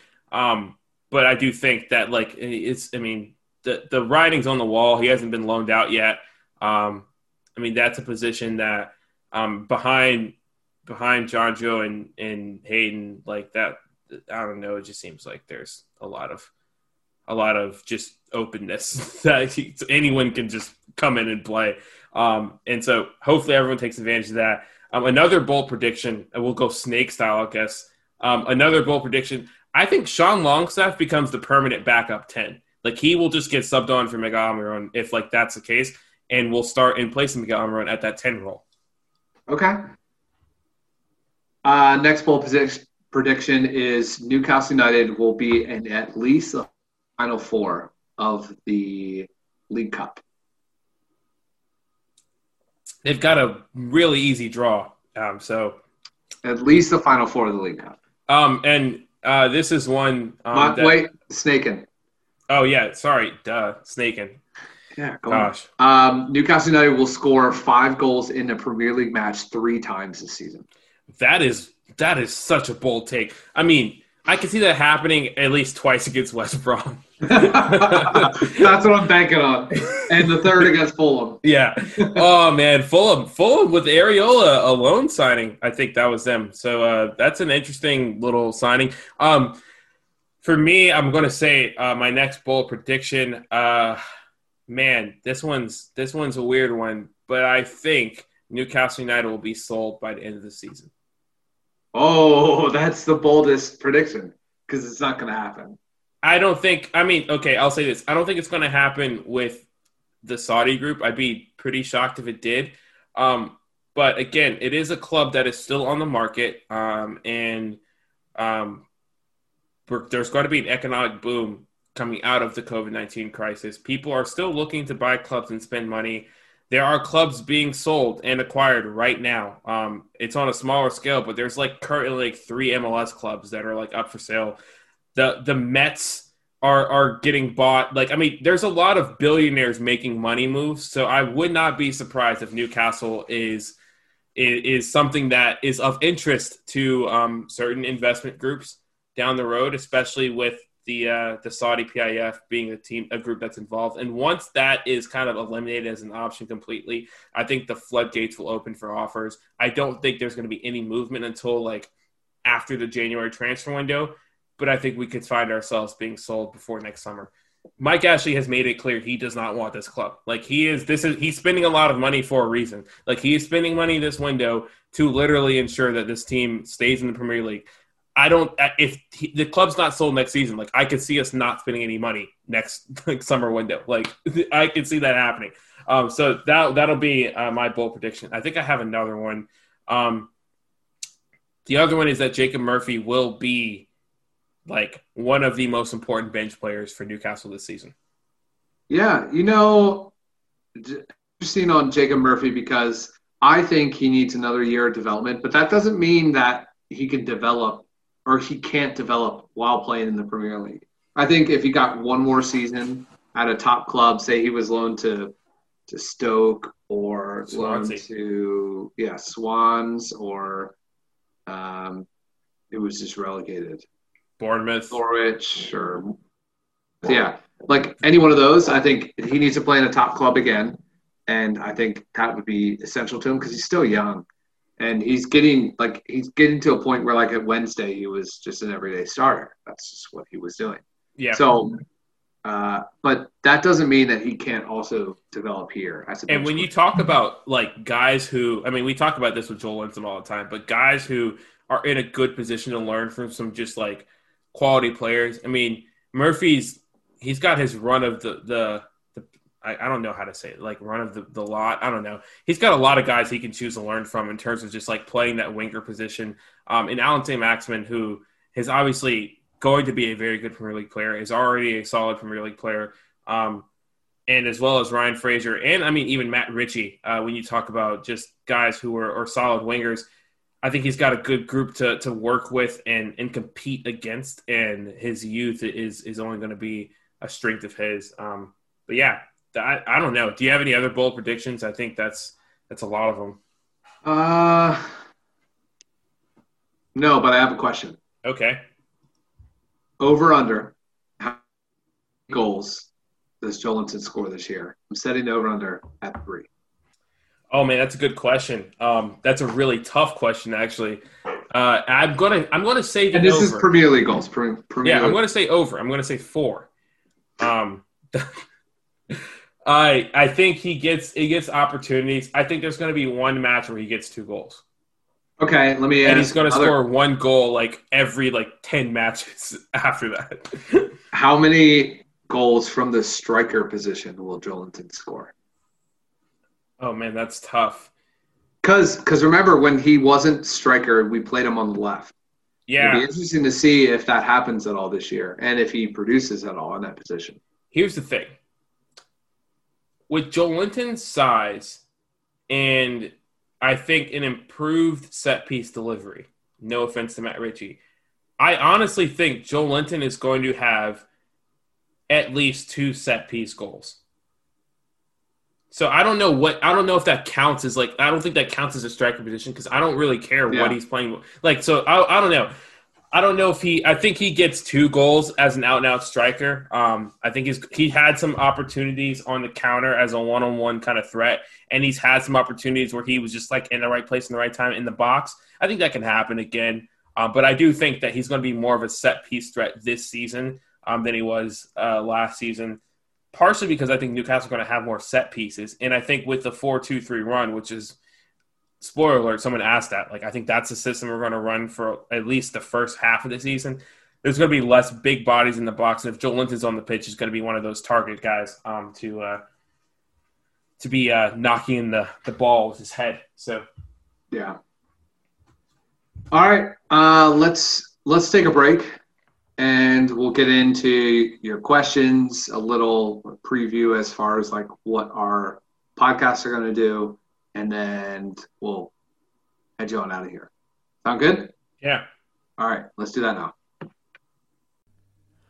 But I do think that, the writing's on the wall. He hasn't been loaned out yet. That's a position that behind Jonjo and Hayden, I don't know. It just seems like there's a lot of just openness that anyone can just come in and play. And so hopefully everyone takes advantage of that. Another bold prediction, and we'll go snake style, I guess. Another bold prediction. I think Sean Longstaff becomes the permanent backup 10. He will just get subbed on for Miguel Almirón if, that's the case, and we'll start in place of Miguel Almirón at that 10 role. Okay. Next bold prediction is Newcastle United will be in at least the final 4 of the League Cup. They've got a really easy draw, so at least the final 4 of the League Cup. This is one. Snaken. Oh, yeah. Sorry. Snaken. Yeah. Gosh. Newcastle United will score 5 goals in a Premier League match 3 times this season. That is such a bold take. I mean, I can see that happening at least twice against West Brom. That's what I'm banking on. And the third against Fulham. Yeah. Oh, man. Fulham with Areola, a loan signing. I think that was them. So that's an interesting little signing. For me, I'm going to say my next bold prediction. This one's a weird one, but I think Newcastle United will be sold by the end of the season. Oh, that's the boldest prediction because it's not going to happen. I don't think – I'll say this. I don't think it's going to happen with the Saudi group. I'd be pretty shocked if it did. But, again, it is a club that is still on the market, there's going to be an economic boom coming out of the COVID-19 crisis. People are still looking to buy clubs and spend money. There are clubs being sold and acquired right now. It's on a smaller scale, but there's currently 3 MLS clubs that are up for sale. The Mets are getting bought. There's a lot of billionaires making money moves. So I would not be surprised if Newcastle is something that is of interest to certain investment groups down the road, especially with the Saudi PIF being a group that's involved. And once that is kind of eliminated as an option completely, I think the floodgates will open for offers. I don't think there's going to be any movement until after the January transfer window. but I think we could find ourselves being sold before next summer. Mike Ashley has made it clear he does not want this club. Like, he's spending a lot of money for a reason. Like, he is spending money this window to literally ensure that this team stays in the Premier League. The club's not sold next season, like, I could see us not spending any money next summer window. Like, I could see that happening. So that'll be my bold prediction. I think I have another one. The other one is that Jacob Murphy will be like one of the most important bench players for Newcastle this season. Yeah, interesting on Jacob Murphy, because I think he needs another year of development, but that doesn't mean that he can develop or he can't develop while playing in the Premier League. I think if he got one more season at a top club, say he was loaned to Stoke or Swansea. Swans, or it was just relegated. Bournemouth. Norwich, or like any one of those, I think he needs to play in a top club again. And I think that would be essential to him because he's still young. And he's getting to a point where, like, at Wednesday, he was just an everyday starter. That's just what he was doing. Yeah. So, but that doesn't mean that he can't also develop here. And when you talk about, like, guys who – I mean, we talk about this with Joelinton all the time, but guys who are in a good position to learn from some just, like, quality players. I mean, Murphy's – he's got his run of I don't know how to say it, like, run of the lot. I don't know. He's got a lot of guys he can choose to learn from in terms of just, like, playing that winger position. And Allan Saint-Maximin, who is obviously going to be a very good Premier League player, is already a solid Premier League player, and as well as Ryan Fraser and, I mean, even Matt Ritchie, when you talk about just guys who are solid wingers. I think he's got a good group to work with and compete against, and his youth is only going to be a strength of his. But, yeah. I don't know. Do you have any other bold predictions? I think that's a lot of them. No, but I have a question. Okay. Over, under, how many goals does Joelinton score this year? I'm setting over under at 3. Oh, man, that's a good question. That's a really tough question, actually. I'm gonna say the over. And this is Premier League goals. Premier League. I'm gonna say over. I'm gonna say 4. I think he gets opportunities. I think there's going to be one match where he gets 2 goals. Okay, let me ask. And he's going to score 1 goal like every 10 matches after that. How many goals from the striker position will Joelinton score? Oh, man, that's tough. Because remember, when he wasn't striker, we played him on the left. Yeah. It'll be interesting to see if that happens at all this year and if he produces at all in that position. Here's the thing. With Joelinton's size and I think an improved set-piece delivery, no offense to Matt Ritchie, I honestly think Joelinton is going to have at least 2 set-piece goals. So I don't know if that counts as I don't think that counts as a striker position because I don't really care what he's playing with. I don't know. I don't know if I think he gets 2 goals as an out-and-out striker. I think he had some opportunities on the counter as a one-on-one kind of threat, and he's had some opportunities where he was just, in the right place in the right time in the box. I think that can happen again. But I do think that he's going to be more of a set-piece threat this season than he was last season, partially because I think Newcastle is going to have more set pieces. And I think with the 4-2-3 run, which is – spoiler alert, someone asked that. I think that's the system we're going to run for at least the first half of the season. There's going to be less big bodies in the box. And if Joelinton's on the pitch, he's going to be one of those target guys to be knocking in the ball with his head. So, yeah. All right. Let's take a break, and we'll get into your questions, a little preview as far as what our podcasts are going to do. And then we'll head you on out of here. Sound good? Yeah. All right, let's do that now.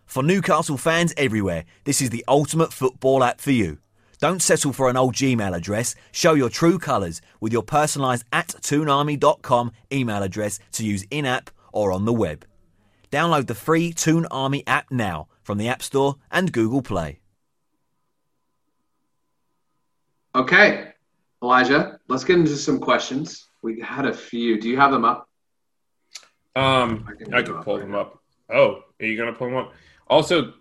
For Newcastle fans everywhere, this is the ultimate football app for you. Don't settle for an old Gmail address. Show your true colours with your personalised @toonarmy.com email address to use in-app or on the web. Download the free Toon Army app now from the App Store and Google Play. Okay. Elijah, let's get into some questions. We had a few. Do you have them up? I can pull them up. Oh, are you going to put him up? Also,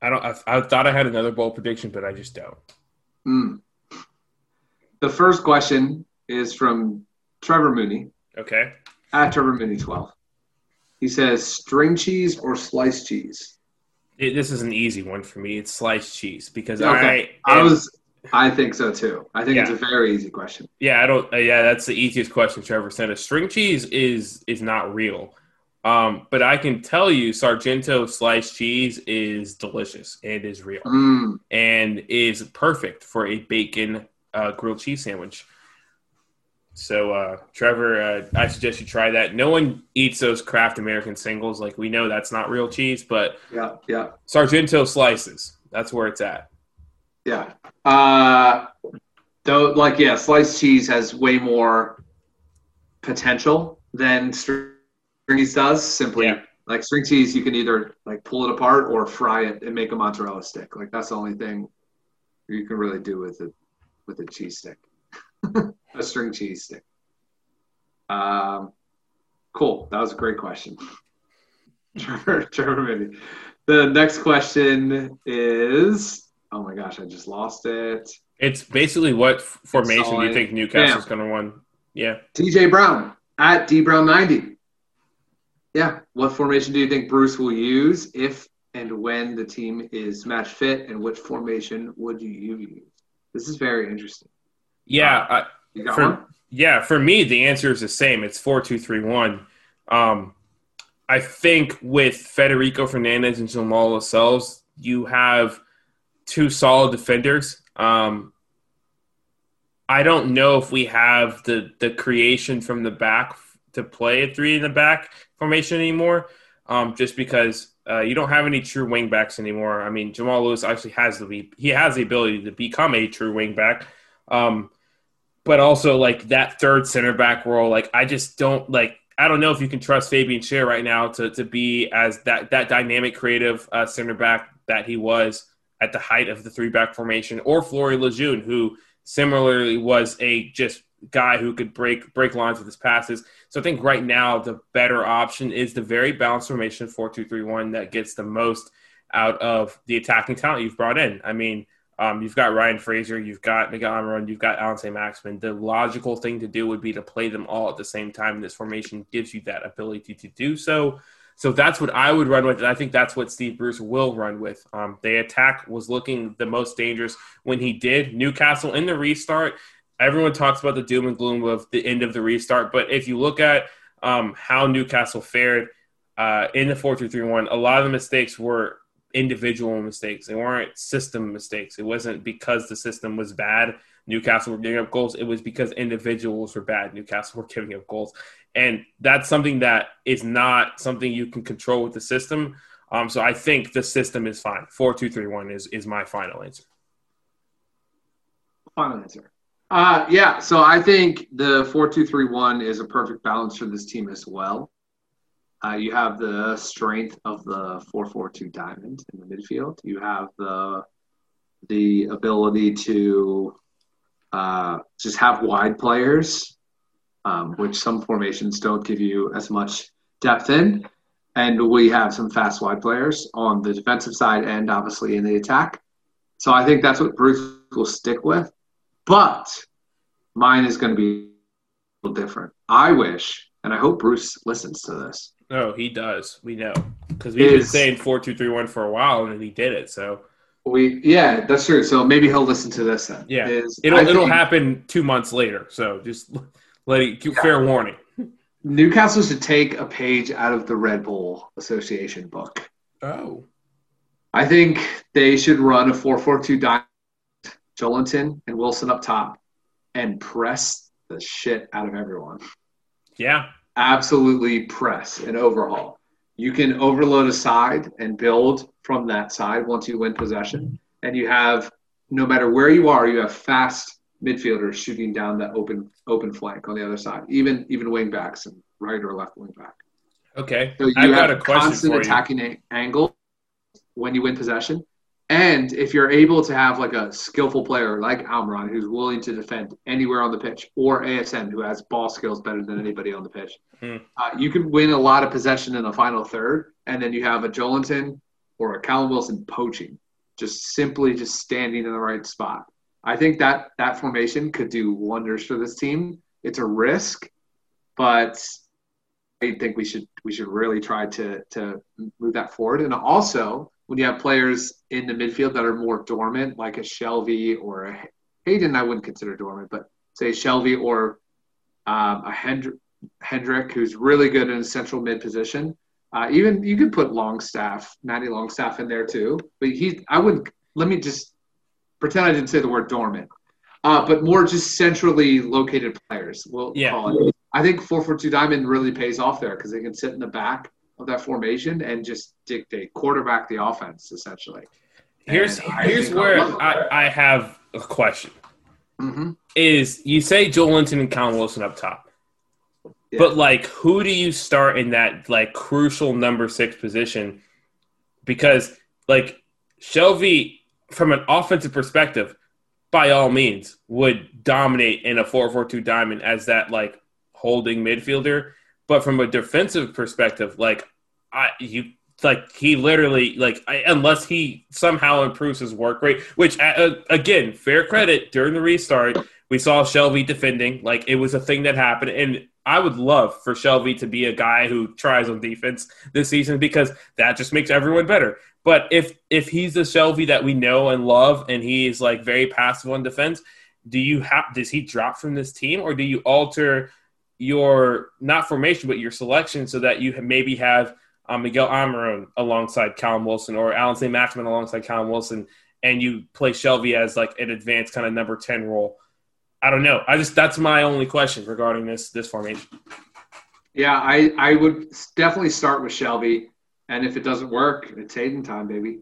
I thought I had another bold prediction, but I just don't. Mm. The first question is from Trevor Mooney. Okay. At Trevor Mooney 12. He says, string cheese or sliced cheese? This is an easy one for me. It's sliced cheese because okay. I think so too. I think it's a very easy question. Yeah, I don't. Yeah, that's the easiest question Trevor sent us. String cheese is not real, but I can tell you, Sargento sliced cheese is delicious and is real and is perfect for a bacon grilled cheese sandwich. So, Trevor, I suggest you try that. No one eats those Kraft American singles. Like, we know that's not real cheese, but yeah, Sargento slices. That's where it's at. Yeah. Though, sliced cheese has way more potential than string cheese does. Simply, like string cheese, you can either like pull it apart or fry it and make a mozzarella stick. Like that's the only thing you can really do with a cheese stick, a string cheese stick. Cool. That was a great question. Trevor, maybe. The next question is. Oh my gosh, I just lost it. It's basically what formation do you think Newcastle's going to win? Yeah. TJ Brown at DBrown90. Yeah. What formation do you think Bruce will use if and when the team is match fit, and which formation would you use? This is very interesting. Yeah. For me, the answer is the same. It's 4-2-3-1. I think with Federico Fernández and Jamal Lascelles, you have two solid defenders. I don't know if we have the creation from the back to play a three in the back formation anymore, just because you don't have any true wing backs anymore. I mean, Jamal Lewis actually has the ability to become a true wing back, but also like that third center back role. Like I don't know if you can trust Fabian Schär right now to be as that dynamic, creative center back that he was at the height of the three-back formation, or Florian Lejeune, who similarly was a just guy who could break lines with his passes. So I think right now the better option is the very balanced formation, 4-2-3-1, that gets the most out of the attacking talent you've brought in. I mean, you've got Ryan Fraser, you've got Miguel Almirón, you've got Allan Saint-Maximin. The logical thing to do would be to play them all at the same time, and this formation gives you that ability to do so. So that's what I would run with, and I think that's what Steve Bruce will run with. The attack was looking the most dangerous when he did. Newcastle in the restart, everyone talks about the doom and gloom of the end of the restart, but if you look at how Newcastle fared in the 4-2-3-1, a lot of the mistakes were individual mistakes. They weren't system mistakes. It wasn't because the system was bad, Newcastle were giving up goals. It was because individuals were bad, Newcastle were giving up goals. And that's something that is not something you can control with the system. So I think the system is fine. 4-2-3-1 is my final answer. So I think the 4-2-3-1 is a perfect balance for this team as well. You have the strength of the 4-4-2 diamond in the midfield. You have the ability to just have wide players, which some formations don't give you as much depth in. And we have some fast wide players on the defensive side and obviously in the attack. So I think that's what Bruce will stick with. But mine is going to be a little different. I wish, and I hope Bruce listens to this. Oh, he does. We know. Because we've been saying 4-2-3-1 for a while, and he did it, so... Yeah, that's true. So maybe he'll listen to this then. Yeah, it'll happen 2 months later. So just fair warning. Newcastle should take a page out of the Red Bull Association book. Oh, I think they should run a 4-4-2 diamond, Joelinton and Wilson up top, and press the shit out of everyone. Yeah, absolutely press and overhaul. You can overload a side and build from that side once you win possession. And you have, no matter where you are, you have fast midfielders shooting down that open flank on the other side, even wing backs and right or left wing back. Okay. So you have a constant attacking angle when you win possession. And if you're able to have like a skillful player like Almirón, who's willing to defend anywhere on the pitch, or ASN, who has ball skills better than anybody on the pitch, you can win a lot of possession in the final third. And then you have a Joelinton or a Callum Wilson poaching, just simply just standing in the right spot. I think that that formation could do wonders for this team. It's a risk, but I think we should really try to move that forward. And also, when you have players in the midfield that are more dormant, like a Shelvey or a Hayden, I wouldn't consider dormant, but say Shelvey or a Hendrick, who's really good in a central mid position. Even you could put Matty Longstaff in there too, but let me just pretend I didn't say the word dormant, but more just centrally located players. We'll call it. I think 4-4-2 diamond really pays off there because they can sit in the back of that formation and just dictate, quarterback the offense essentially. Here's where I have a question. Mm-hmm. Is you say Joelinton and Callum Wilson up top, yeah. But like who do you start in that like crucial number 6 position? Because like Shelvey, from an offensive perspective, by all means would dominate in a 4-4-2 diamond as that like holding midfielder. But from a defensive perspective, unless he somehow improves his work rate, which again, fair credit, during the restart, we saw Shelvey defending. Like it was a thing that happened. And I would love for Shelvey to be a guy who tries on defense this season because that just makes everyone better. But if he's the Shelvey that we know and love and he's like very passive on defense, does he drop from this team, or do you alter your not formation but your selection so that you maybe have Miguel Almirón alongside Callum Wilson or Allan Saint-Maximin alongside Callum Wilson, and you play Shelvey as like an advanced kind of number 10 role? I don't know. That's my only question regarding this formation. Yeah, I would definitely start with Shelvey, and if it doesn't work, it's Hayden time, baby.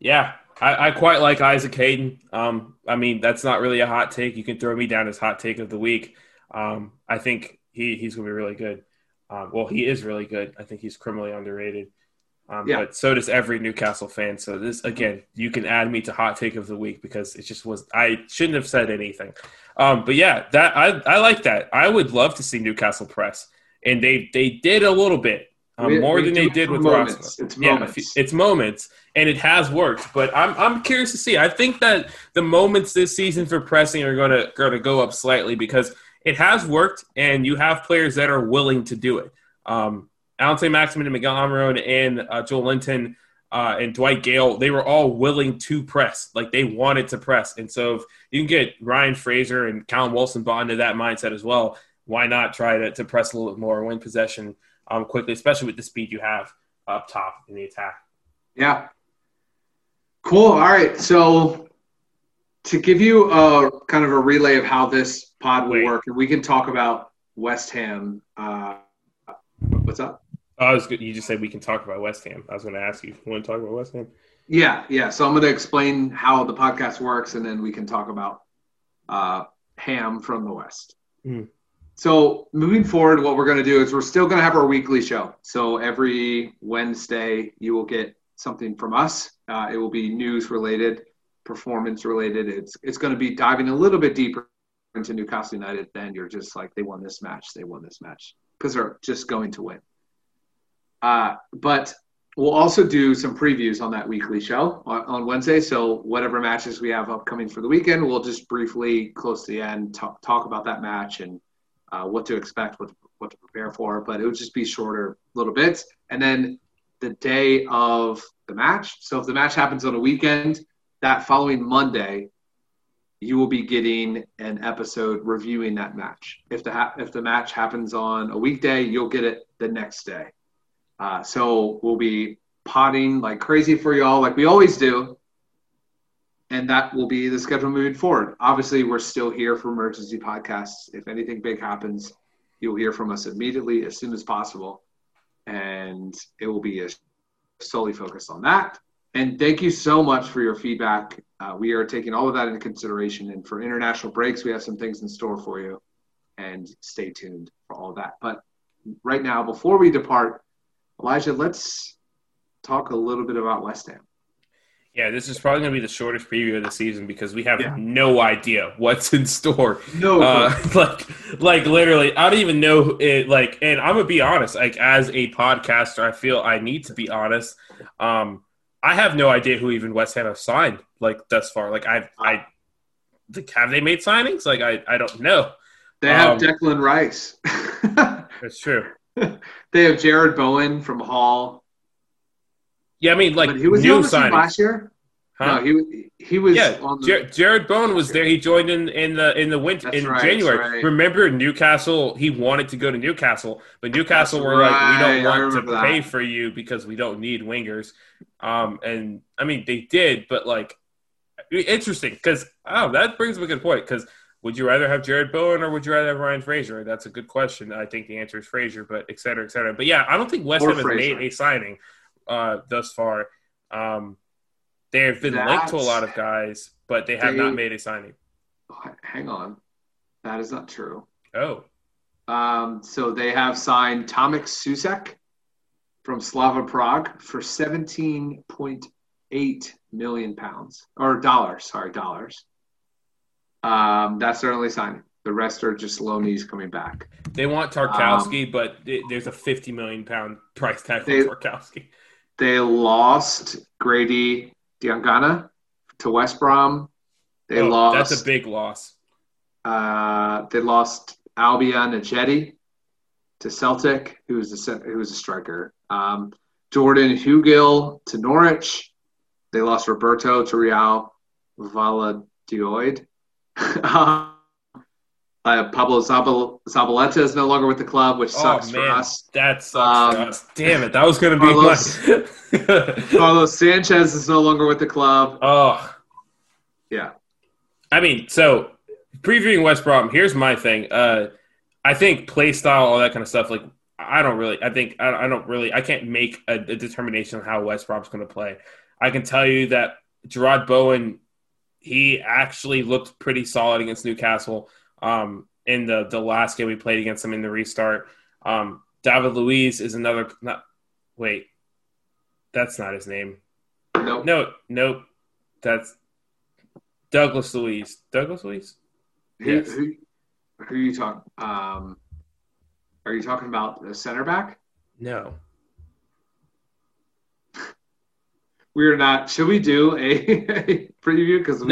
Yeah, I quite like Isaac Hayden. I mean, that's not really a hot take. You can throw me down as hot take of the week. I think he's going to be really good. He is really good. I think he's criminally underrated. But so does every Newcastle fan. So this, again, you can add me to hot take of the week because it just was – I shouldn't have said anything. But, yeah, that I like that. I would love to see Newcastle press. And they did a little bit, more than they did with Ross. It's moments. And it has worked. But I'm curious to see. I think that the moments this season for pressing are going to go up slightly because – it has worked, and you have players that are willing to do it. Allan Saint-Maximin and Miguel Almirón and Joelinton and Dwight Gale, they were all willing to press. Like, they wanted to press. And so if you can get Ryan Fraser and Callum Wilson bought into that mindset as well, why not try to press a little bit more, win possession quickly, especially with the speed you have up top in the attack. Yeah. Cool. All right. So to give you a kind of a relay of how this pod will work, and we can talk about West Ham. What's up? Oh, you just said we can talk about West Ham. I was going to ask you want to talk about West Ham? Yeah. So I'm going to explain how the podcast works, and then we can talk about Ham from the West. Mm. So moving forward, what we're going to do is we're still going to have our weekly show. So every Wednesday, you will get something from us. It will be news related, performance related. It's going to be diving a little bit deeper into Newcastle United. Then you're just like, they won this match, because they're just going to win. But we'll also do some previews on that weekly show on Wednesday. So whatever matches we have upcoming for the weekend, we'll just briefly, close to the end, talk about that match and what to expect, what to prepare for. But it would just be shorter little bits. And then the day of the match, so if the match happens on a weekend, that following Monday, you will be getting an episode reviewing that match. If the match happens on a weekday, you'll get it the next day. So we'll be potting like crazy for y'all, like we always do. And that will be the schedule moving forward. Obviously, we're still here for emergency podcasts. If anything big happens, you'll hear from us immediately as soon as possible. And it will be solely focused on that. And thank you so much for your feedback. We are taking all of that into consideration. And for international breaks, we have some things in store for you. And stay tuned for all that. But right now, before we depart, Elijah, let's talk a little bit about West Ham. Yeah, this is probably going to be the shortest preview of the season because we have no idea what's in store. No, like literally, I don't even know it. Like, and I'm gonna be honest. Like, as a podcaster, I feel I need to be honest. I have no idea who even West Ham have signed. Like thus far, like have they made signings? Like I don't know. They have Declan Rice. That's true. They have Jared Bowen from Hull. Yeah, I mean, like, but he was new signings last year. Huh? No, he was. Yeah, on the... Jared Bowen was there. He joined in the winter January. Right. Remember Newcastle? He wanted to go to Newcastle, but Newcastle like, we don't want to pay for you because we don't need wingers. And I mean, they did, but like, interesting because that brings up a good point. Because would you rather have Jared Bowen or would you rather have Ryan Fraser? That's a good question. I think the answer is Fraser, but et cetera, et cetera. But yeah, I don't think West Ham has made a signing. Thus far, they have been linked to a lot of guys, but they have not made a signing. Hang on, that is not true. Oh, so they have signed Tomek Susek from Slava Prague for £17.8 million or dollars. Sorry, dollars. That's their only signing. The rest are just loanees coming back. They want Tarkowski, but there's a £50 million price tag for Tarkowski. They lost Grady Diangana to West Brom. They lost. That's a big loss. They lost Albion Najeti to Celtic, who was a striker. Jordan Hugill to Norwich. They lost Roberto to Real Valladolid. Pablo Zabaleta is no longer with the club, which sucks for us. That sucks for us. Damn it. That was going to be Carlos, Carlos Sanchez is no longer with the club. Oh. Yeah. I mean, so previewing West Brom, here's my thing. I think play style, all that kind of stuff, like I can't make a determination on how West Brom's going to play. I can tell you that Gerard Bowen, he actually looked pretty solid against Newcastle. In the last game we played against them in the restart. David Luiz is another – wait, that's not his name. Nope. That's Douglas Luiz. Douglas Luiz? Yes. Who are you talking are you talking about the center back? No. We are not – should we do a preview? Because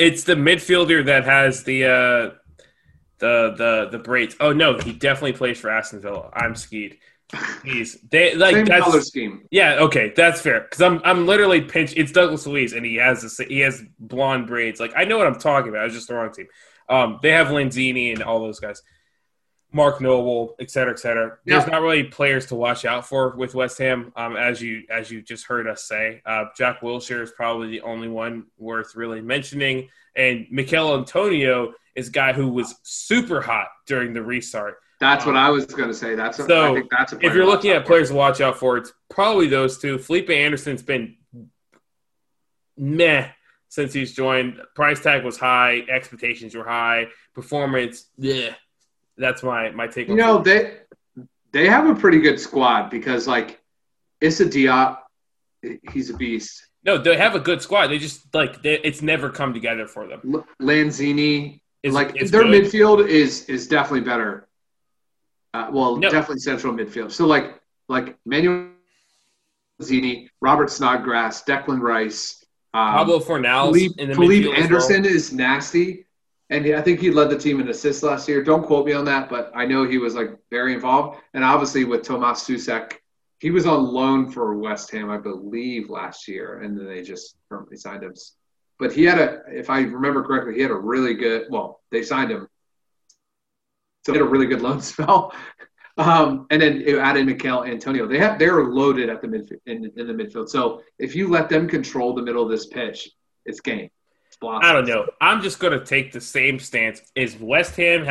it's the midfielder that has the – The braids. Oh no, he definitely plays for Aston Villa. I'm skied. Jeez, they like same color scheme. Yeah, okay, that's fair. Because I'm literally pinched. It's Douglas Luiz, and he has blonde braids. Like I know what I'm talking about. It's just the wrong team. They have Lanzini and all those guys, Mark Noble, et cetera, et cetera. Yeah. There's not really players to watch out for with West Ham, as you just heard us say. Jack Wilshere is probably the only one worth really mentioning, and Mikel Antonio is a guy who was super hot during the restart. That's what I was going to say. I think that's a player. If you're looking at players to watch out for, it's probably those two. Felipe Anderson's been meh since he's joined. Price tag was high. Expectations were high. Performance, yeah. That's my take. You know, they have a pretty good squad because, like, Issa Diop, he's a beast. No, they have a good squad. They just, like, it's never come together for them. Lanzini. Their good. Midfield is definitely better. Definitely central midfield. So like Manuel Zini, Robert Snodgrass, Declan Rice, Pablo Fornals. Philippe Anderson is nasty, and I think he led the team in assists last year. Don't quote me on that, but I know he was like very involved. And obviously with Tomas Susek, he was on loan for West Ham, I believe, last year, and then they just permanently signed him. But he had if I remember correctly, he had a really good – well, they signed him. So he had a really good loan spell. And then it added Mikel Antonio. They're loaded at the in the midfield. So if you let them control the middle of this pitch, it's game. It's I don't know. I'm just going to take the same stance. Is West Ham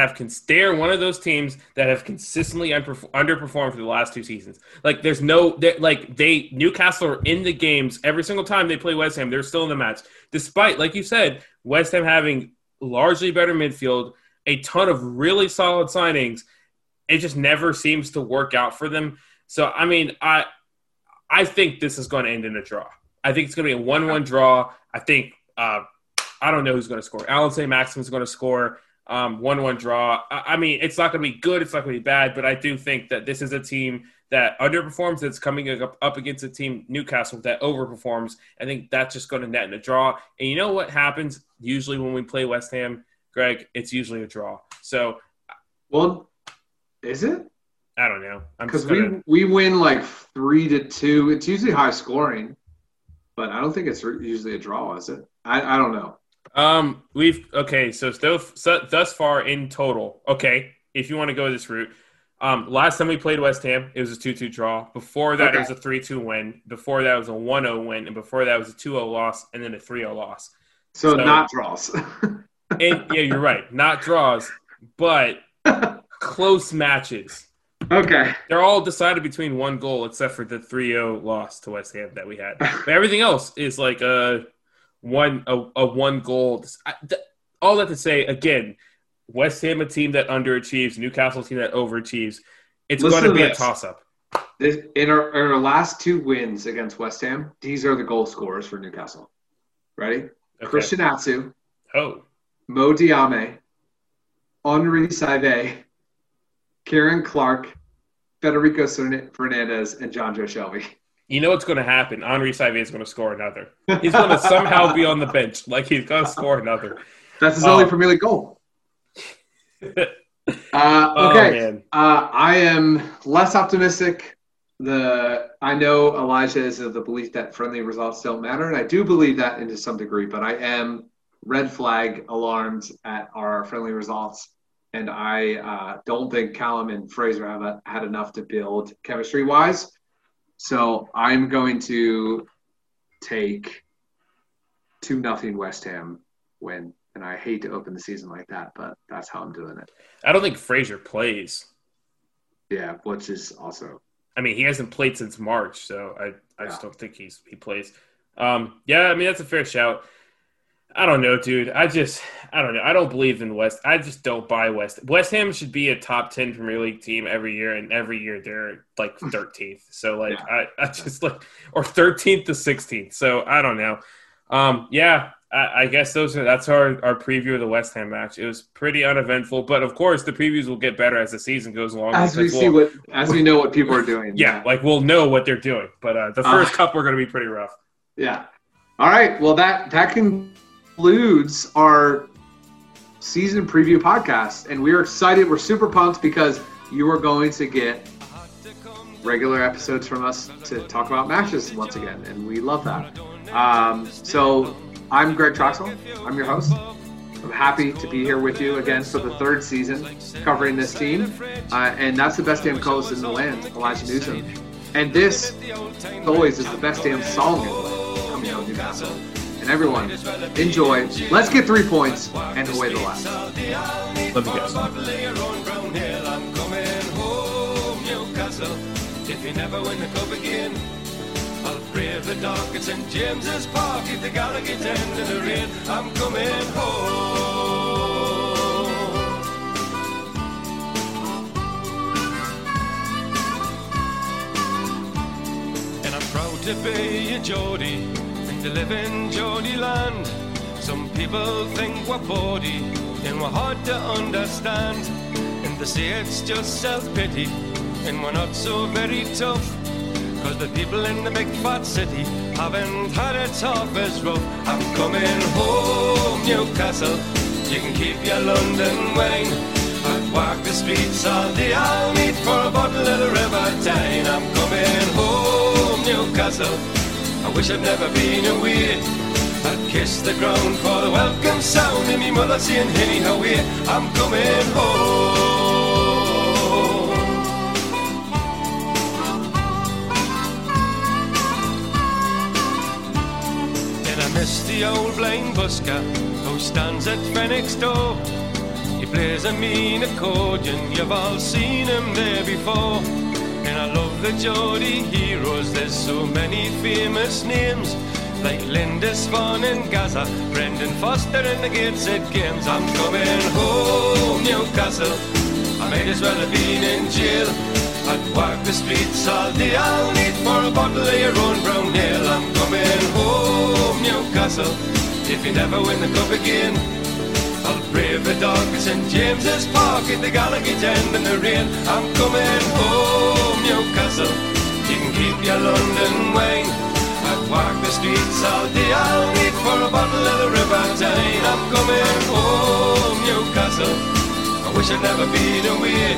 they're one of those teams that have consistently underperformed for the last two seasons. Like, there's no – like, Newcastle are in the games every single time they play West Ham. They're still in the match. Despite, like you said, West Ham having largely better midfield, a ton of really solid signings, it just never seems to work out for them. So, I mean, I think this is going to end in a draw. I think it's going to be a 1-1 draw. I think I don't know who's going to score. Allan Saint-Maximin is going to score. 1-1 draw. I mean, it's not going to be good. It's not going to be bad. But I do think that this is a team that underperforms. That's coming up against a team, Newcastle, that overperforms. I think that's just going to net in a draw. And you know what happens usually when we play West Ham, Greg? It's usually a draw. So, well, is it? I don't know. Because we win like 3-2. It's usually high scoring, but I don't think it's usually a draw, is it? I don't know. So thus far in total, okay, if you want to go this route, last time we played West Ham, it was a 2-2 draw. Before that, it was a 3-2 win. Before that, it was a 1-0 win. And before that, it was a 2-0 loss and then a 3-0 loss. So not draws. Yeah, you're right. Not draws, but close matches. Okay. They're all decided between one goal except for the 3-0 loss to West Ham that we had. But everything else is like one goal. All that to say, again, West Ham, a team that underachieves, Newcastle, a team that overachieves. It's going to be a toss-up. In our last two wins against West Ham, these are the goal scorers for Newcastle. Ready? Okay. Christian Atsu. Oh. Mo Diame. Henri Saivet. Kieran Clark. Federico Fernández. And Jonjo Shelvey. You know what's going to happen. Henri Saivet is going to score another. He's going to somehow be on the bench. Like, he's going to score another. That's his only Premier League goal. Okay. Oh, I am less optimistic. I know Elijah is of the belief that friendly results don't matter, and I do believe that to some degree, but I am red flag alarmed at our friendly results. And I don't think Callum and Fraser have had enough to build chemistry-wise. So I'm going to take 2-0 West Ham win. And I hate to open the season like that, but that's how I'm doing it. I don't think Fraser plays. Yeah, which is also – I mean, he hasn't played since March, so I just don't think he plays. I mean, that's a fair shout. I don't know, dude. I don't know. I don't believe in West. I just don't buy West. West Ham should be a top 10 Premier League team every year, and every year they're like 13th. So like, yeah. I just like, or 13th to 16th. So I don't know. I guess that's our preview of the West Ham match. It was pretty uneventful, but of course the previews will get better as the season goes along. As we know what people are doing. Yeah. Like we'll know what they're doing, but the first cup we're going to be pretty rough. Yeah. All right. Well, that can. Concludes our season preview podcast, and we're excited. We're super pumped because you are going to get regular episodes from us to talk about matches once again, and we love that. So I'm Greg Troxell. I'm your host. I'm happy to be here with you again for the third season covering this team, and that's the best damn co-host in the land, Elijah Newsom. And this, as always, is the best damn song in the land coming out of Newcastle. And everyone, enjoy. Let's get 3 points and away the last. Love you guys. I'm coming home, Newcastle. If you never win the cup again, I'll brave the dark at St. James's Park. If the Gallagher's end in the rain, I'm coming home. And I'm proud to be a Geordie. To live in Geordie land. Some people think we're bawdy and we're hard to understand, and they say it's just self-pity and we're not so very tough, cause the people in the big fat city haven't had it half as rough. I'm coming home, Newcastle. You can keep your London wine. I'd walk the streets all day. I'll meet for a bottle of the Riverdine. I'm coming home, Newcastle. I wish I'd never been away. I'd kiss the ground for the welcome sound and me mother saying, "Henny, how are you?" I'm coming home. And I miss the old blind busker who stands at Fenwick's door. He plays a mean accordion, you've all seen him there before. And I love the Geordie heroes, there's so many famous names, like Lindisfarne and Gaza, Brendan Foster and the Gateshead Games. I'm coming home, Newcastle. I might as well have been in jail. I'd walk the streets all day, I'll need for a bottle of your own brown ale. I'm coming home, Newcastle, if you never win the cup again. I'll brave the dog at St James's Park, in the Gallagher's end and the rain. I'm coming home, Newcastle, you can keep your London wine. I've walked the streets all day, I'll wait for a bottle of the River Tyne. I'm coming home, Newcastle, I wish I'd never been away.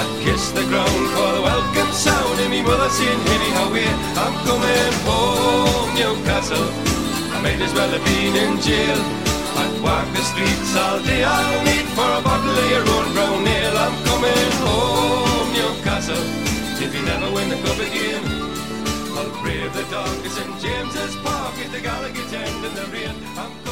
I'd kiss the ground for the welcome sound, and me mother saying, "Henny, how are you?" I'm coming home, Newcastle, I might as well have been in jail. I'd walk the streets all day, I'll wait for a bottle of your own brown ale. I'm coming home, Newcastle, if you never win the cup again. I'll brave the darkness in James's Park, at the Gallagher's end in the rain. I'm